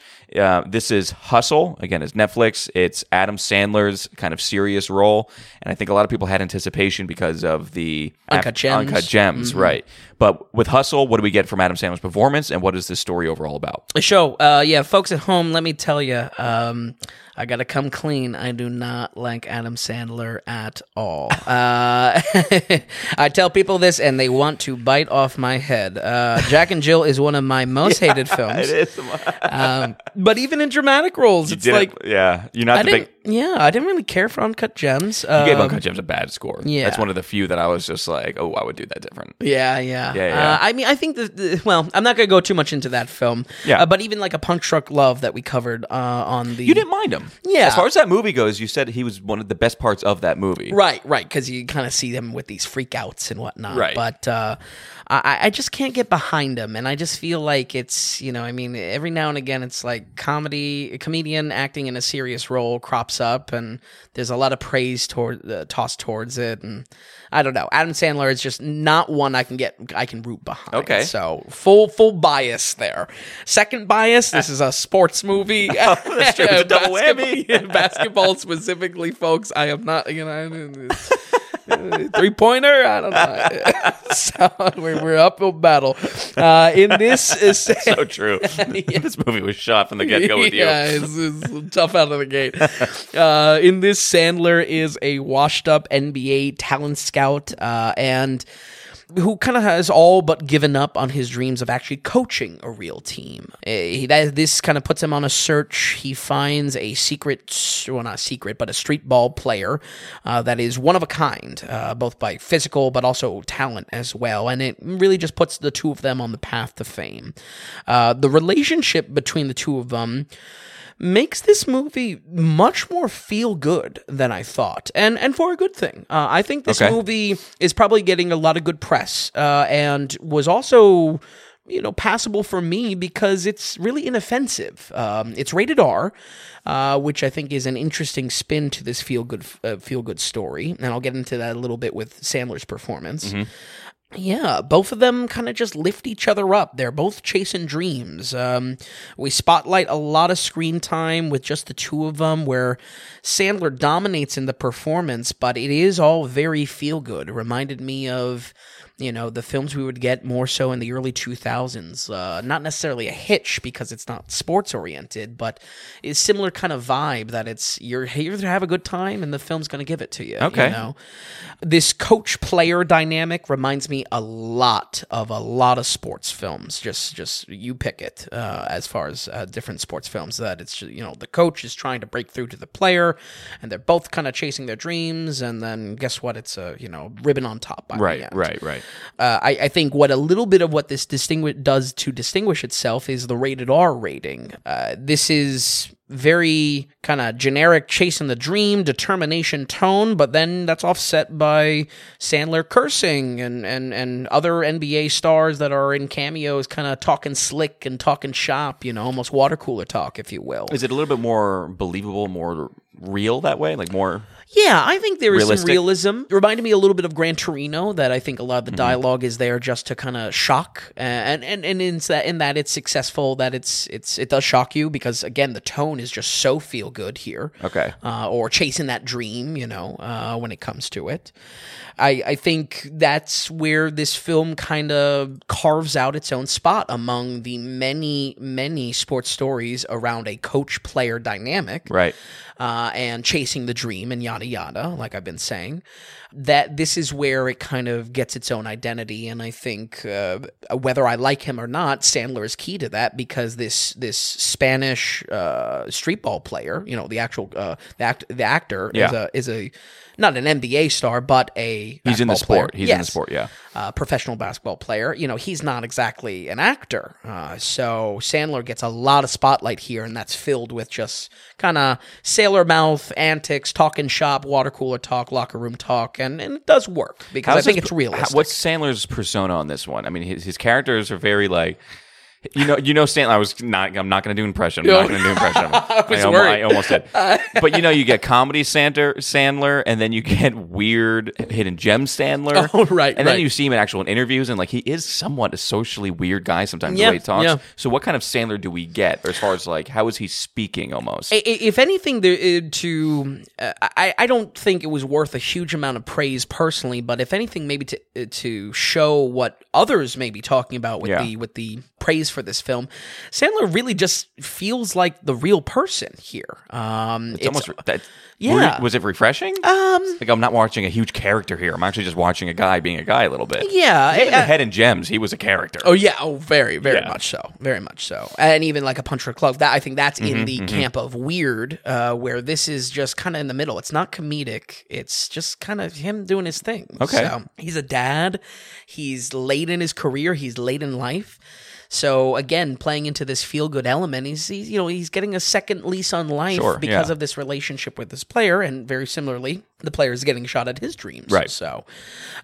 This is Hustle. Again, it's Netflix. It's Adam Sandler's kind of serious role, and I think a lot of people had anticipation because of the Uncut Gems, right? But with Hustle, what do we get from Adam Sandler's performance, and what is this story overall about? The show. Folks at home, let me tell you, I gotta come clean. I do not like Adam Sandler at all. I tell people this, and they want to bite off my head. Jack and Jill is one of my most hated films. It is. But even in dramatic roles, you're not the big. Yeah, I didn't really care for Uncut Gems. You gave Uncut Gems a bad score. Yeah. That's one of the few that I was just like, oh, I would do that different. Yeah. I mean, I think, I'm not going to go too much into that film. Yeah. But even like A Punk Struck Love that we covered on the... You didn't mind him. Yeah. As far as that movie goes, you said he was one of the best parts of that movie. Right, because you kind of see them with these freakouts and whatnot. Right. But I just can't get behind him, and I just feel like it's, you know, I mean, every now and again, it's like a comedian acting in a serious role crops up, and there's a lot of praise tossed towards it, and I don't know. Adam Sandler is just not one I can root behind. Okay, so full bias there. Second bias, this is a sports movie. Oh, that's true. It's a double whammy. Basketball specifically, folks. I am not. You know. Three-pointer? I don't know. So we're uphill battle. In this... That's so true. Yeah. This movie was shot from the get-go with you. Yeah, it's tough out of the gate. In this, Sandler is a washed-up NBA talent scout, and... who kind of has all but given up on his dreams of actually coaching a real team. This kind of puts him on a search. He finds a secret, well, not secret, but a street ball player that is one of a kind, both by physical but also talent as well, and it really just puts the two of them on the path to fame. The relationship between the two of them makes this movie much more feel-good than I thought, and for a good thing. I think this movie is probably getting a lot of good press, and was also, you know, passable for me because it's really inoffensive. It's rated R, which I think is an interesting spin to this feel-good story, and I'll get into that a little bit with Sandler's performance. Mm-hmm. Yeah, both of them kind of just lift each other up. They're both chasing dreams. We spotlight a lot of screen time with just the two of them, where Sandler dominates in the performance, but it is all very feel-good. It reminded me of, you know, the films we would get more so in the early 2000s. Not necessarily a Hitch because it's not sports-oriented, but it's similar kind of vibe that it's you're here to have a good time and the film's going to give it to you. Okay. You know? This coach-player dynamic reminds me a lot of sports films. Just you pick it as far as different sports films that it's, you know, the coach is trying to break through to the player and they're both kind of chasing their dreams, and then guess what? It's a, you know, ribbon on top. Right. I think what a little bit of what this does to distinguish itself is the rated R rating. This is very kind of generic chasing the dream, determination tone, but then that's offset by Sandler cursing and other NBA stars that are in cameos kind of talking slick and talking shop, you know, almost water cooler talk, if you will. Is it a little bit more believable, more real that way? Like more... Yeah, I think there is some realism. It reminded me a little bit of Gran Torino, that I think a lot of the dialogue is there just to kind of shock, and in that it's successful, that it does shock you, because again the tone is just so feel good here. Okay, or chasing that dream, you know, when it comes to it, I think that's where this film kind of carves out its own spot among the many sports stories around a coach player dynamic, right, and chasing the dream and yada yada, like I've been saying, that this is where it kind of gets its own identity. And I think whether I like him or not, Sandler is key to that, because this Spanish streetball player, you know, the actual the actor, yeah, is not an NBA star, but a basketball player. He's in the sport. Player. He's yes. in the sport, yeah. Professional basketball player. You know, he's not exactly an actor. So Sandler gets a lot of spotlight here, and that's filled with just kind of sailor mouth antics, talking shop, water cooler talk, locker room talk, and it does work because I think it's realistic. What's Sandler's persona on this one? I mean, his characters are very like... You know, Sandler. I'm not going to do impression. I almost did. But you know, you get comedy Sandler, and then you get weird hidden gem Sandler. Oh, right. And then you see him in actual interviews, and like he is somewhat a socially weird guy sometimes, the way he talks. Yeah. So, what kind of Sandler do we get, as far as like how is he speaking? Almost, if anything, I don't think it was worth a huge amount of praise personally, but if anything, maybe to show what others may be talking about with the praise for this film, Sandler really just feels like the real person here. Was it refreshing? Like, I'm not watching a huge character here. I'm actually just watching a guy being a guy a little bit. Yeah, even Head and Gems, he was a character. Oh yeah, very much so, and even like a Punch for a Club. That I think that's in the camp of weird, where this is just kind of in the middle. It's not comedic. It's just kind of him doing his thing. Okay, so, he's a dad. He's late in his career. He's late in life. So again, playing into this feel-good element, he's getting a second lease on life because of this relationship with this player, and very similarly, the player is getting shot at his dreams. Right. So,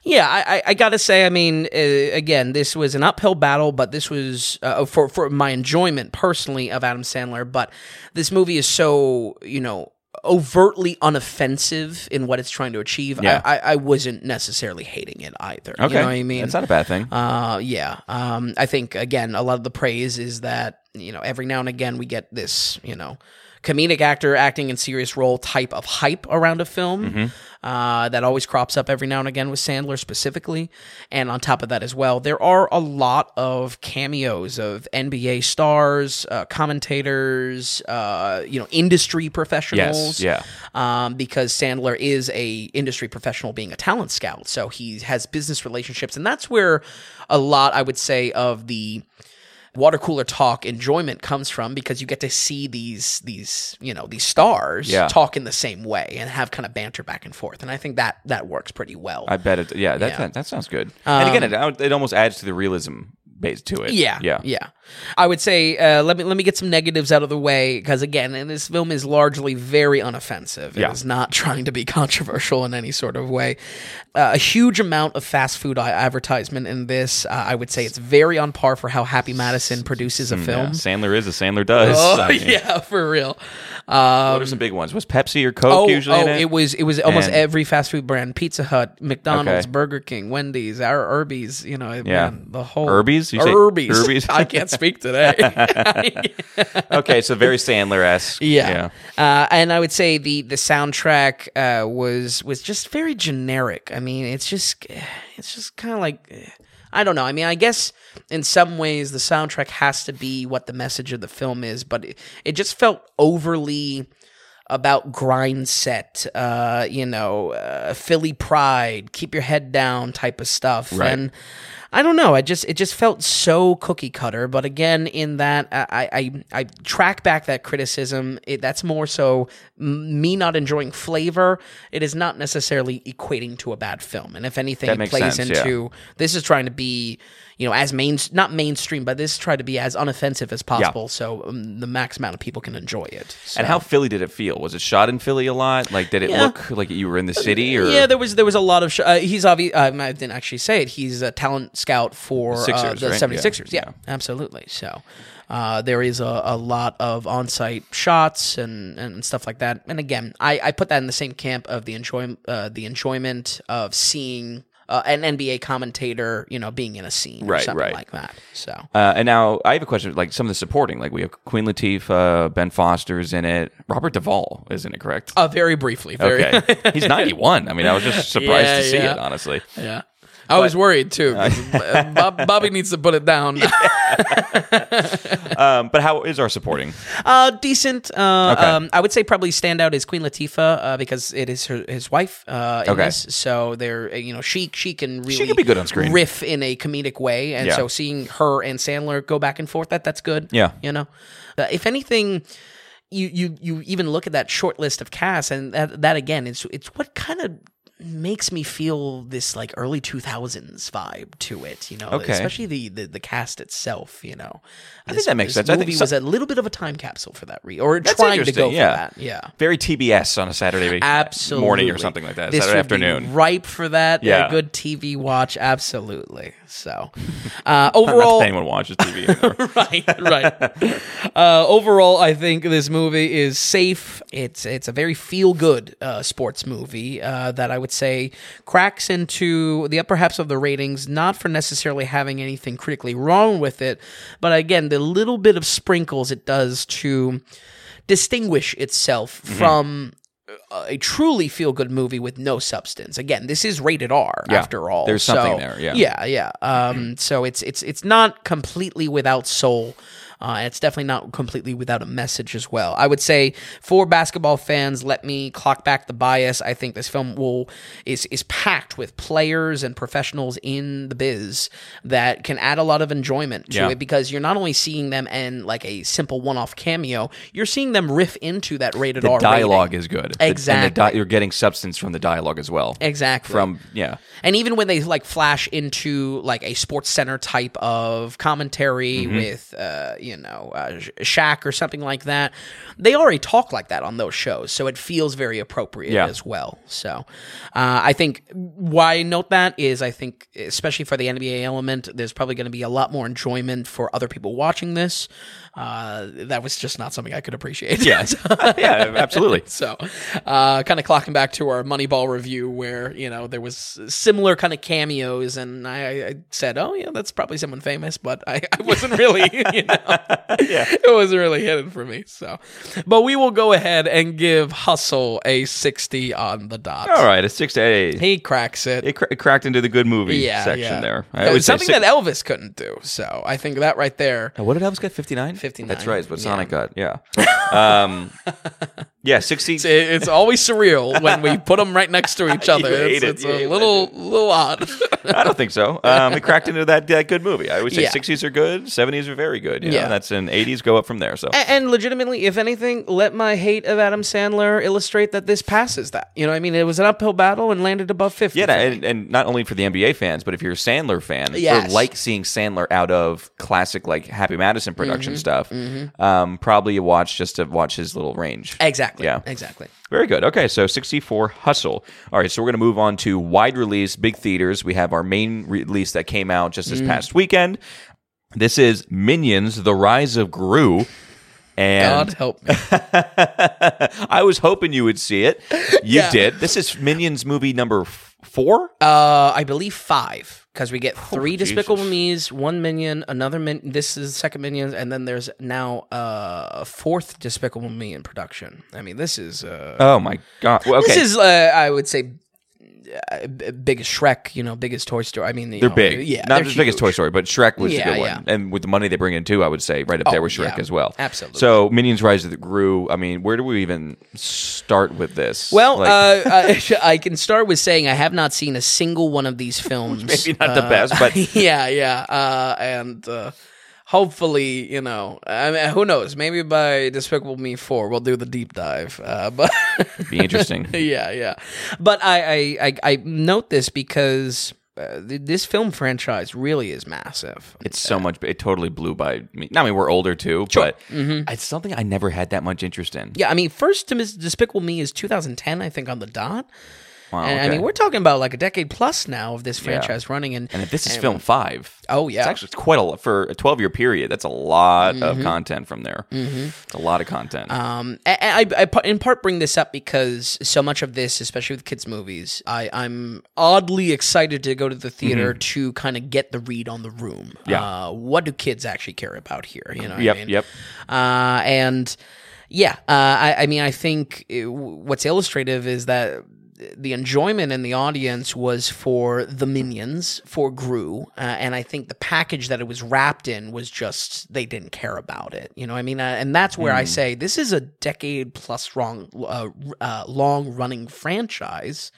yeah, I gotta say, I mean, again, this was an uphill battle, but this was for my enjoyment personally of Adam Sandler. But this movie is so, you know, overtly unoffensive in what it's trying to achieve. Yeah. I wasn't necessarily hating it either. Okay. You know what I mean? That's not a bad thing. I think, again, a lot of the praise is that, you know, every now and again we get this, you know, comedic actor acting in serious role type of hype around a film that always crops up every now and again with Sandler specifically. And on top of that as well, there are a lot of cameos of NBA stars, commentators, you know, industry professionals. Yes, yeah. because Sandler is a industry professional being a talent scout. So he has business relationships, and that's where a lot, I would say, of the water cooler talk enjoyment comes from, because you get to see these stars talk in the same way and have kind of banter back and forth, and I think that works pretty well. I bet it. Yeah, that sounds good. And again, it almost adds to the realism base to it. Yeah. I would say let me get some negatives out of the way, because again, and this film is largely very unoffensive. It is not trying to be controversial in any sort of way. A huge amount of fast food advertisement in this. I would say it's very on par for how Happy Madison produces a film. Yeah. Sandler is a Sandler does. Oh, I mean. Yeah, for real. What are some big ones? Was Pepsi or Coke usually in it? It was almost every fast food brand: Pizza Hut, McDonald's, Burger King, Wendy's, our Arby's. You know, the whole Arby's. Arby's. I can't speak today. Okay, so very Sandler-esque. Yeah. And I would say the soundtrack was just very generic. I mean, it's just kind of like, I don't know. I mean, I guess in some ways the soundtrack has to be what the message of the film is, but it just felt overly about grind set, Philly pride, keep your head down type of stuff. Right. And I don't know. It just felt so cookie cutter. But again, in that I track back that criticism. That's more so me not enjoying flavor. It is not necessarily equating to a bad film. And if anything, it plays into this is trying to be, as not mainstream, but this tried to be as unoffensive as possible, so the max amount of people can enjoy it. So. And how Philly did it feel? Was it shot in Philly a lot? Like, did it look like you were in the city? Or there was a lot of. He's obviously. I didn't actually say it. He's a talent scout for Sixers, the 76ers. Yeah, absolutely. So there is a lot of on-site shots and stuff like that. And again, I put that in the same camp of the enjoyment of seeing. An NBA commentator, being in a scene or something like that. So, and now I have a question. Like some of the supporting, like we have Queen Latifah, Ben Foster's in it. Robert Duvall is in it, correct? Very briefly. Okay, he's 91. I mean, I was just surprised to see it, honestly. Yeah. I was worried too. Bobby needs to put it down. But how is our supporting? Decent. Okay. I would say probably standout is Queen Latifah because it is his wife. In this. So they're she can really be good on screen. Riff in a comedic way, and so seeing her and Sandler go back and forth that's good. Yeah, if anything. You even look at that short list of cast, and that again, it's what kind of makes me feel this like early 2000s vibe to it, especially the cast itself, I think that makes sense. Movie was a little bit of a time capsule for that, or trying to go for that. Yeah, very TBS on a Saturday morning or something like that. This Saturday afternoon, be ripe for that. Yeah, a good TV watch, absolutely. So overall, not that anyone watches TV anymore. right. Overall, I think this movie is safe. It's a very feel good sports movie that I would say cracks into the upper halves of the ratings, not for necessarily having anything critically wrong with it, but again, the little bit of sprinkles it does to distinguish itself from a truly feel-good movie with no substance. Again, this is rated R after all. There's something there, Yeah. So it's not completely without soul. And it's definitely not completely without a message as well. I would say for basketball fans, let me clock back the bias. I think this film is packed with players and professionals in the biz that can add a lot of enjoyment to it, because you're not only seeing them in like a simple one-off cameo, you're seeing them riff into that rated R rating. The dialogue is good. Exactly. And you're getting substance from the dialogue as well. Exactly. And even when they like flash into like a Sports Center type of commentary with Shaq or something like that. They already talk like that on those shows, so it feels very appropriate as well. So I think why I note that is I think, especially for the NBA element, there's probably going to be a lot more enjoyment for other people watching this. That was just not something I could appreciate. Yeah, yeah, absolutely. So kind of clocking back to our Moneyball review where, there was similar kind of cameos, and I said, oh, yeah, that's probably someone famous, but I wasn't really, It wasn't really hidden for me. So, but we will go ahead and give Hustle a 60 on the dot. All right, a 68. He cracks it. It cracked into the good movie section there. It's something that Elvis couldn't do. So I think that right there. Now, what did Elvis get? 59? 59. That's right. It's what Sonic got. Yeah. 60. It's always surreal when we put them right next to each other. It's a little odd. I don't think so. It cracked into that good movie. I would say 60s are good, 70s are very good. You know? And that's in 80s go up from there. So and legitimately, if anything, let my hate of Adam Sandler illustrate that this passes that. You know what I mean? It was an uphill battle and landed above 50. Yeah, and not only for the NBA fans, but if you're a Sandler fan, you're like seeing Sandler out of classic like Happy Madison production stuff. Mm-hmm. Probably you watch just to watch his little range. Exactly. Yeah. Exactly. Very good. Okay, so 64, Hustle. All right, so we're going to move on to wide release, big theaters. We have our main release that came out just this past weekend. This is Minions: The Rise of Gru. And God help me. I was hoping you would see it. You did. This is Minions movie number 4? I believe 5. Because we get 3 Despicable Me's, 1 Minion, another Minion. This is the second Minions, and then there's now a 4th Despicable Me in production. I mean, this is... oh, my God. Well, okay. This is, I would say... big as Shrek, you know, big as Toy Story. I mean, they're big. Yeah, not just big as Toy Story, but Shrek was a good one. And with the money they bring in, too, I would say right up there with Shrek as well. Absolutely. So Minions Rise of the Gru, I mean, where do we even start with this? Well, I can start with saying I have not seen a single one of these films. Maybe not the best, but... Yeah. Hopefully, you know, I mean, who knows? Maybe by Despicable Me 4, we'll do the deep dive. But be interesting. Yeah. But I note this because this film franchise really is massive. It's so much. It totally blew by me. Now, I mean, we're older too, but it's something I never had that much interest in. Yeah, I mean, first Despicable Me is 2010, I think, on the dot. Wow, and, I mean, we're talking about like a decade plus now of this franchise running. And if this is film 5. Oh, yeah. It's actually quite a lot. For a 12-year period, that's a lot of content from there. Mm-hmm. It's a lot of content. I in part bring this up because so much of this, especially with kids' movies, I'm oddly excited to go to the theater to kind of get the read on the room. Yeah. What do kids actually care about here? You know what I mean? Yep. And, yeah, I mean, I think what's illustrative is that the enjoyment in the audience was for the Minions, for Gru, and I think the package that it was wrapped in was just they didn't care about it. You know what I mean? And that's where I say this is a decade-plus long-running franchise.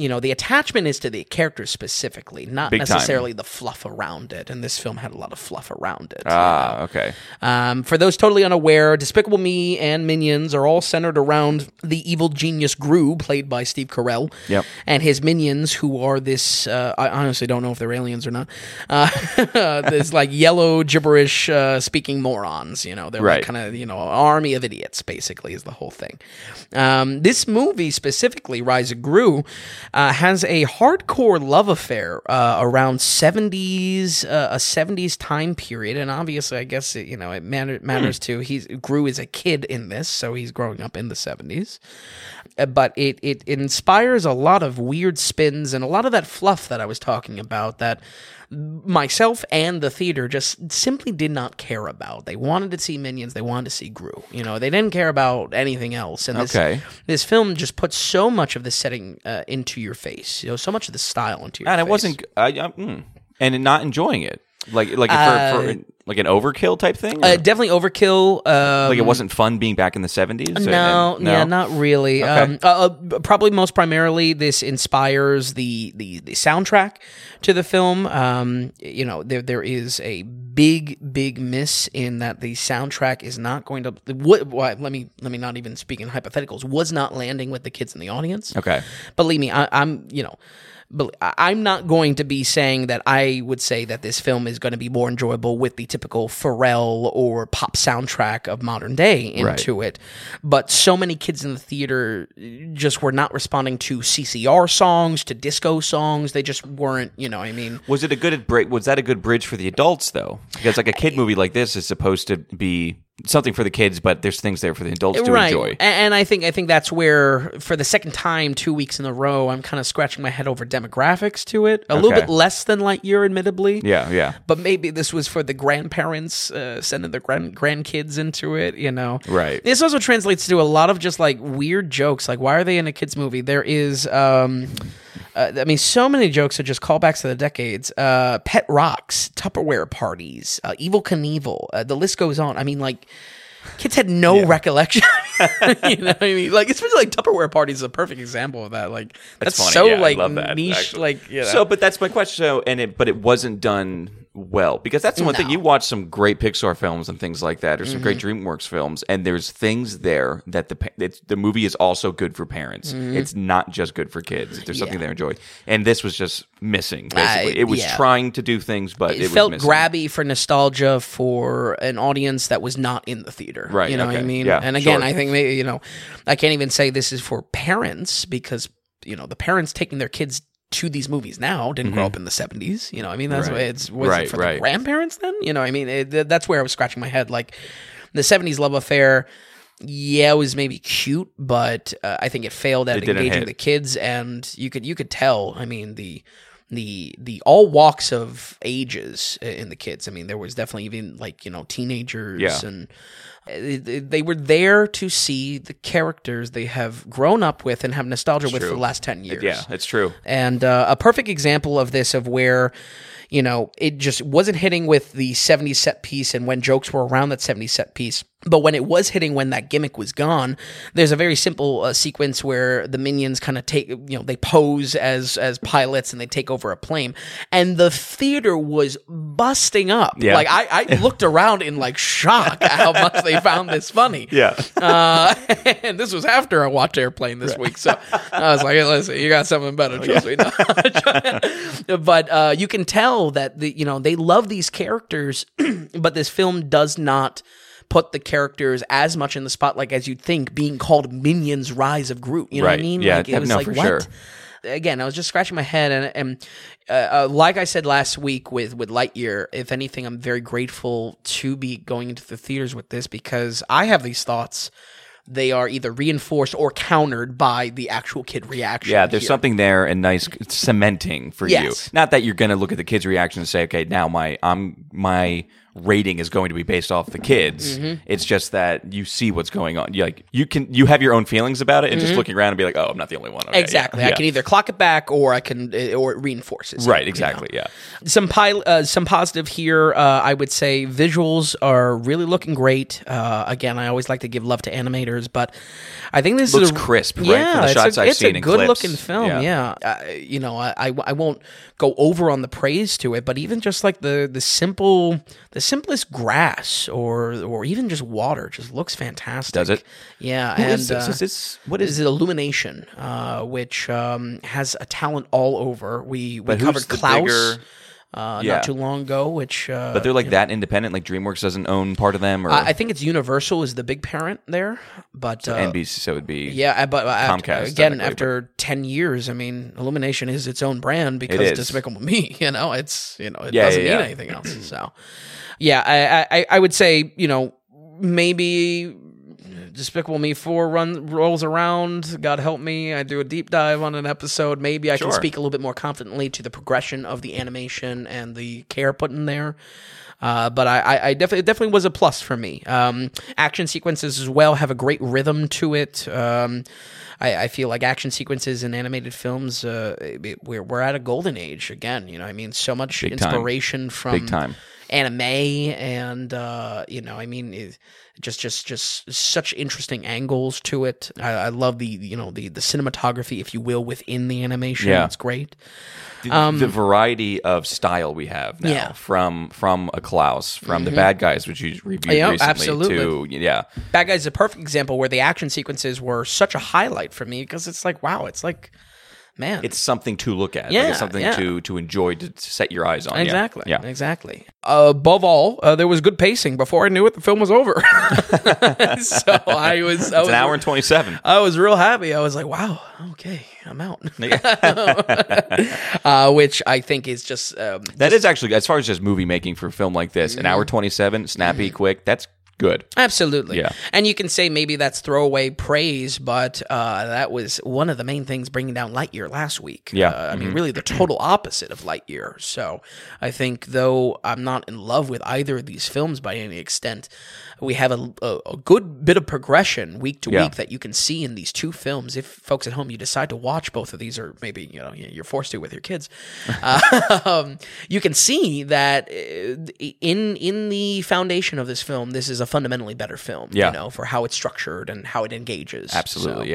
You know, the attachment is to the characters specifically, not big necessarily time. The fluff around it. And this film had a lot of fluff around it. Okay. For those totally unaware, Despicable Me and Minions are all centered around the evil genius Gru, played by Steve Carell, and his minions, who are this, I honestly don't know if they're aliens or not, this like yellow gibberish speaking morons, you know. They're like kind of, you know, an army of idiots, basically, is the whole thing. This movie specifically, Rise of Gru, has a hardcore love affair around a 70s time period, and obviously, I guess it matters too. Gru is a kid in this, so he's growing up in the 70s. But it inspires a lot of weird spins and a lot of that fluff that I was talking about that myself and the theater just simply did not care about. They wanted to see Minions. They wanted to see Gru. You know, they didn't care about anything else. And this film just puts so much of the setting into your face. You know, so much of the style into your face. And and not enjoying it. Like for like an overkill type thing? Definitely overkill. Like it wasn't fun being back in the 70s? No, not really. Okay. Probably most primarily this inspires the soundtrack to the film. You know, there is a big miss in that the soundtrack is not going to... let me not even speak in hypotheticals. Was not landing with the kids in the audience. Okay. Believe me, I'm not going to be saying that I would say that this film is going to be more enjoyable with the typical Pharrell or pop soundtrack of modern day into it. But so many kids in the theater just were not responding to CCR songs, to disco songs. They just weren't, you know what I mean? Was it a good break? Was that a good bridge for the adults, though? Because like a kid movie like this is supposed to be... something for the kids, but there's things there for the adults to enjoy. And I think that's where, for the second time, 2 weeks in a row, I'm kind of scratching my head over demographics to it. A little bit less than Lightyear, admittedly. Yeah. But maybe this was for the grandparents sending their grandkids into it, you know? Right. This also translates to a lot of just, like, weird jokes. Like, why are they in a kid's movie? There is... I mean, so many jokes are just callbacks to the decades. Pet rocks, Tupperware parties, Evel Knievel. The list goes on. I mean, like, kids had no recollection. You know what I mean? Like, especially like Tupperware parties is a perfect example of that. Like, that's funny. So like I love that, niche. Actually. Like, you know. So, but that's my question. So, but it wasn't done well, because that's the one thing. You watch some great Pixar films and things like that, or some great DreamWorks films, and there's things there that the movie is also good for parents. It's not just good for kids. There's something they enjoy, and this was just missing. Basically, it was trying to do things, but it felt was grabby for nostalgia for an audience that was not in the theater. Right? You know what I mean? Yeah, and again, I think maybe, you know, I can't even say this is for parents, because you know the parents taking their kids to these movies now didn't grow up in the 70s, you know. I mean, that's why it's was it for the grandparents then, you know. I mean, that's where I was scratching my head. Like the 70s love affair, it was maybe cute, but I think it failed at engaging the kids, and you could tell. I mean, the all walks of ages in the kids. I mean, there was definitely even like, you know, teenagers and. They were there to see the characters they have grown up with and have nostalgia with for the last 10 years. Yeah, it's true. And a perfect example of this, of where, you know, it just wasn't hitting with the 70s set piece and when jokes were around that 70s set piece. But when it was hitting, when that gimmick was gone, there's a very simple sequence where the minions kind of take, you know, they pose as pilots and they take over a plane. And the theater was busting up. Yeah. Like, I looked around in, like, shock at how much they found this funny. Yeah. And this was after I watched Airplane this week. So I was like, hey, listen, you got something better. Trust me. But you can tell that, you know, they love these characters, but this film does not put the characters as much in the spotlight as you'd think, being called Minions: Rise of Gru. You know what I mean? Yeah, like, it was like, what? Sure. Again, I was just scratching my head, and like I said last week with Lightyear, if anything, I'm very grateful to be going into the theaters with this, because I have these thoughts. They are either reinforced or countered by the actual kid reaction. Yeah, there's something there, and nice cementing for you. Not that you're going to look at the kid's reaction and say, okay, now my rating is going to be based off the kids. Mm-hmm. It's just that you see what's going on. You have your own feelings about it, and just looking around and be like, oh, I'm not the only one. Okay, exactly. Yeah. I can either clock it back, or it reinforces. Right. Exactly. You know? Yeah. Some positive here. I would say visuals are really looking great. Again, I always like to give love to animators, but I think this looks crisp. Right? Yeah. From the shots I've seen in clips. It's a good looking film. Yeah. You know, I won't go over on the praise to it, but even just like the simplest grass or even just water just looks fantastic. Does it? Yeah. Who and is it Illumination, which has a talent all over. We covered Klaus not too long ago, which but they're like that independent, like DreamWorks doesn't own part of them, or I think it's Universal is the big parent there, but so NBC, so it would be but Comcast again after 10 years. I mean, Illumination is its own brand because Despicable Me, you know, it doesn't need anything else. So I would say, you know, maybe Despicable Me 4 rolls around, God help me, I do a deep dive on an episode, maybe I can speak a little bit more confidently to the progression of the animation and the care put in there. But it definitely was a plus for me. Action sequences as well have a great rhythm to it. I feel like action sequences in animated films, we're at a golden age again. You know, I mean, so much inspiration from anime, and you know, I mean, just such interesting angles to it. I love the cinematography, if you will, within the animation. Yeah. It's great. The variety of style we have now, from a Klaus, from the bad guys, which you reviewed recently. Absolutely. To Bad Guys is a perfect example where the action sequences were such a highlight for me, because it's like, wow, it's like, man, it's something to look at. Yeah, like it's something to enjoy, to set your eyes on. Exactly. Yeah. Exactly. Above all, there was good pacing. Before I knew it, the film was over. So it's an hour and 27. I was real happy. I was like, wow, okay, I'm out. Which I think is just that is actually, as far as just movie making for a film like this, an hour 27, snappy, quick. That's good. Absolutely. Yeah. And you can say maybe that's throwaway praise, but that was one of the main things bringing down Lightyear last week. Yeah. I mean, really the total opposite of Lightyear. So I think, though I'm not in love with either of these films by any extent, we have a good bit of progression week to week that you can see in these two films. If folks at home, you decide to watch both of these, or maybe you're forced to with your kids, you can see that in the foundation of this film, this is a fundamentally better film, for how it's structured and how it engages. Absolutely, so.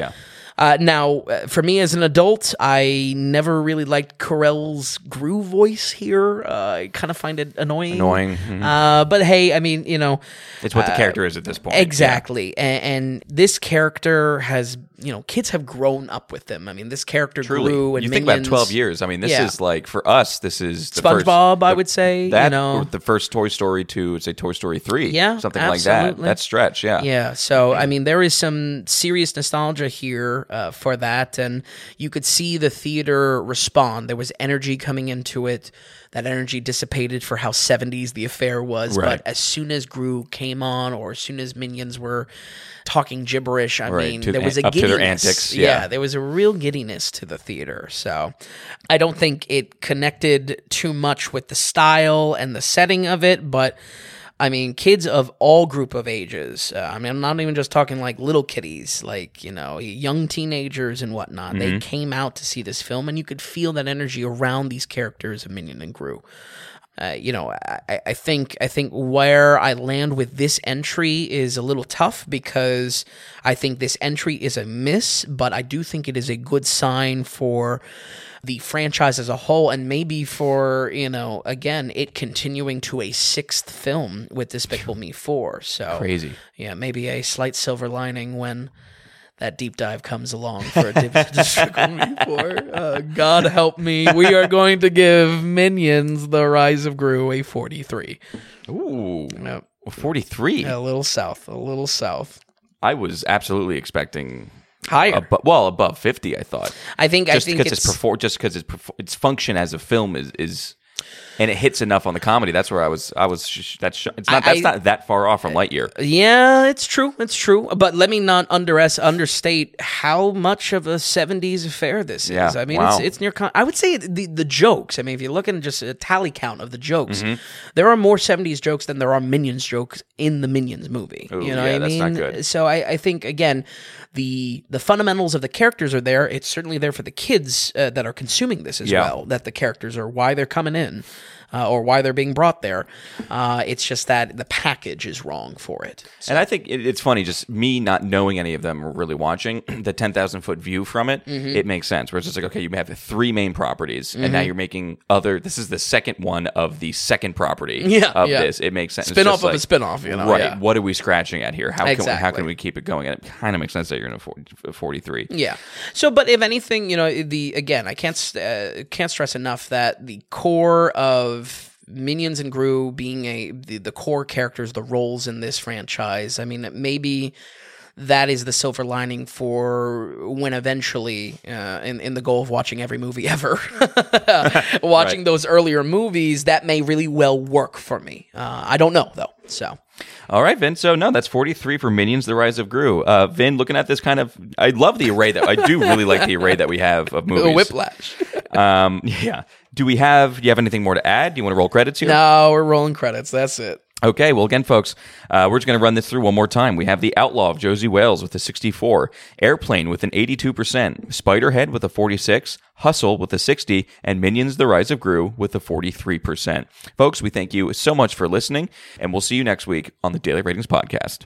Yeah. Now, for me as an adult, I never really liked Carell's Gru voice here. I kind of find it annoying. Mm-hmm. But hey, I mean, it's what the character is at this point. Exactly. Yeah. And this character has, kids have grown up with them. I mean, this character grew and you think about 12 years. I mean, this is like, for us, this is the SpongeBob, I would say. That, or the first Toy Story to, say, Toy Story 3. Yeah, something like that. That stretch, yeah. Yeah, so, I mean, there is some serious nostalgia here. For that, and you could see the theater respond. There was energy coming into it. That energy dissipated for how 70s the affair was, right. But as soon as Gru came on, or as soon as Minions were talking gibberish, I mean, there was a giddiness. Up to their antics, yeah, there was a real giddiness to the theater. So I don't think it connected too much with the style and the setting of it, but I mean, kids of all group of ages. I mean, I'm not even just talking like little kiddies, like, young teenagers and whatnot. Mm-hmm. They came out to see this film, and you could feel that energy around these characters of Minion and Gru. I think where I land with this entry is a little tough, because I think this entry is a miss, but I do think it is a good sign for the franchise as a whole, and maybe for, again, it continuing to a sixth film with Despicable Me 4. So crazy. Yeah, maybe a slight silver lining when that deep dive comes along for a Despicable Me 4. God help me. We are going to give Minions: The Rise of Gru a 43. Ooh. 43? A little south. I was absolutely expecting higher. Above 50, I thought. I think because its function as a film is and it hits enough on the comedy. That's where that's not that far off from Lightyear. Yeah, it's true. But let me not understate how much of a 70s affair this is. I mean, it's near. I would say the jokes. I mean, if you look at just a tally count of the jokes, mm-hmm. there are more 70s jokes than there are Minions jokes in the Minions movie. Ooh, what I mean? That's not good. So I think, again, the fundamentals of the characters are there. It's certainly there for the kids that are consuming this as well. That the characters are why they're coming in. Or why they're being brought there. It's just that the package is wrong for it. So. And I think it's funny, just me not knowing any of them or really watching, the 10,000-foot view from it, mm-hmm. it makes sense. Where it's just like, okay, you have the three main properties, mm-hmm. and now you're making this is the second one of the second property of this. It makes sense. Spin-off of a spin-off, Right, what are we scratching at here? How can we keep it going? And it kind of makes sense that you're in a 43. Yeah. So, but if anything, I can't stress enough that the core of Minions and Gru being the core characters, the roles in this franchise. I mean, maybe that is the silver lining for when eventually, in the goal of watching every movie ever, watching those earlier movies, that may really well work for me. I don't know, though. So, all right, Vin. So, no, that's 43 for Minions: The Rise of Gru. Vin, looking at this I love the array that I do really like the array that we have of movies. Whiplash. Do you have anything more to add? Do you want to roll credits here? No, we're rolling credits. That's it. Okay, well, again, folks, we're just going to run this through one more time. We have The Outlaw of Josey Wales with a 64, Airplane with an 82%, Spiderhead with a 46%, Hustle with a 60%, and Minions: The Rise of Gru with a 43%. Folks, we thank you so much for listening, and we'll see you next week on the Daily Ratings Podcast.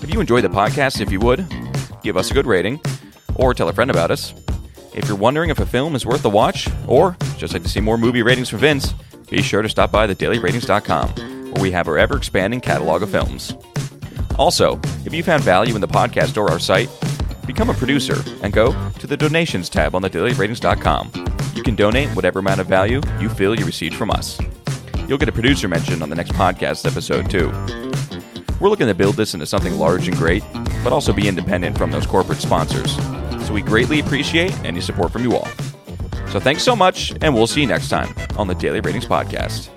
If you enjoy the podcast, if you would, give us a good rating or tell a friend about us. If you're wondering if a film is worth a watch or just like to see more movie ratings from Vince, be sure to stop by thedailyratings.com, where we have our ever-expanding catalog of films. Also, if you found value in the podcast or our site, become a producer and go to the donations tab on thedailyratings.com. You can donate whatever amount of value you feel you received from us. You'll get a producer mention on the next podcast episode, too. We're looking to build this into something large and great, but also be independent from those corporate sponsors. So we greatly appreciate any support from you all. So thanks so much, and we'll see you next time on the Daily Ratings Podcast.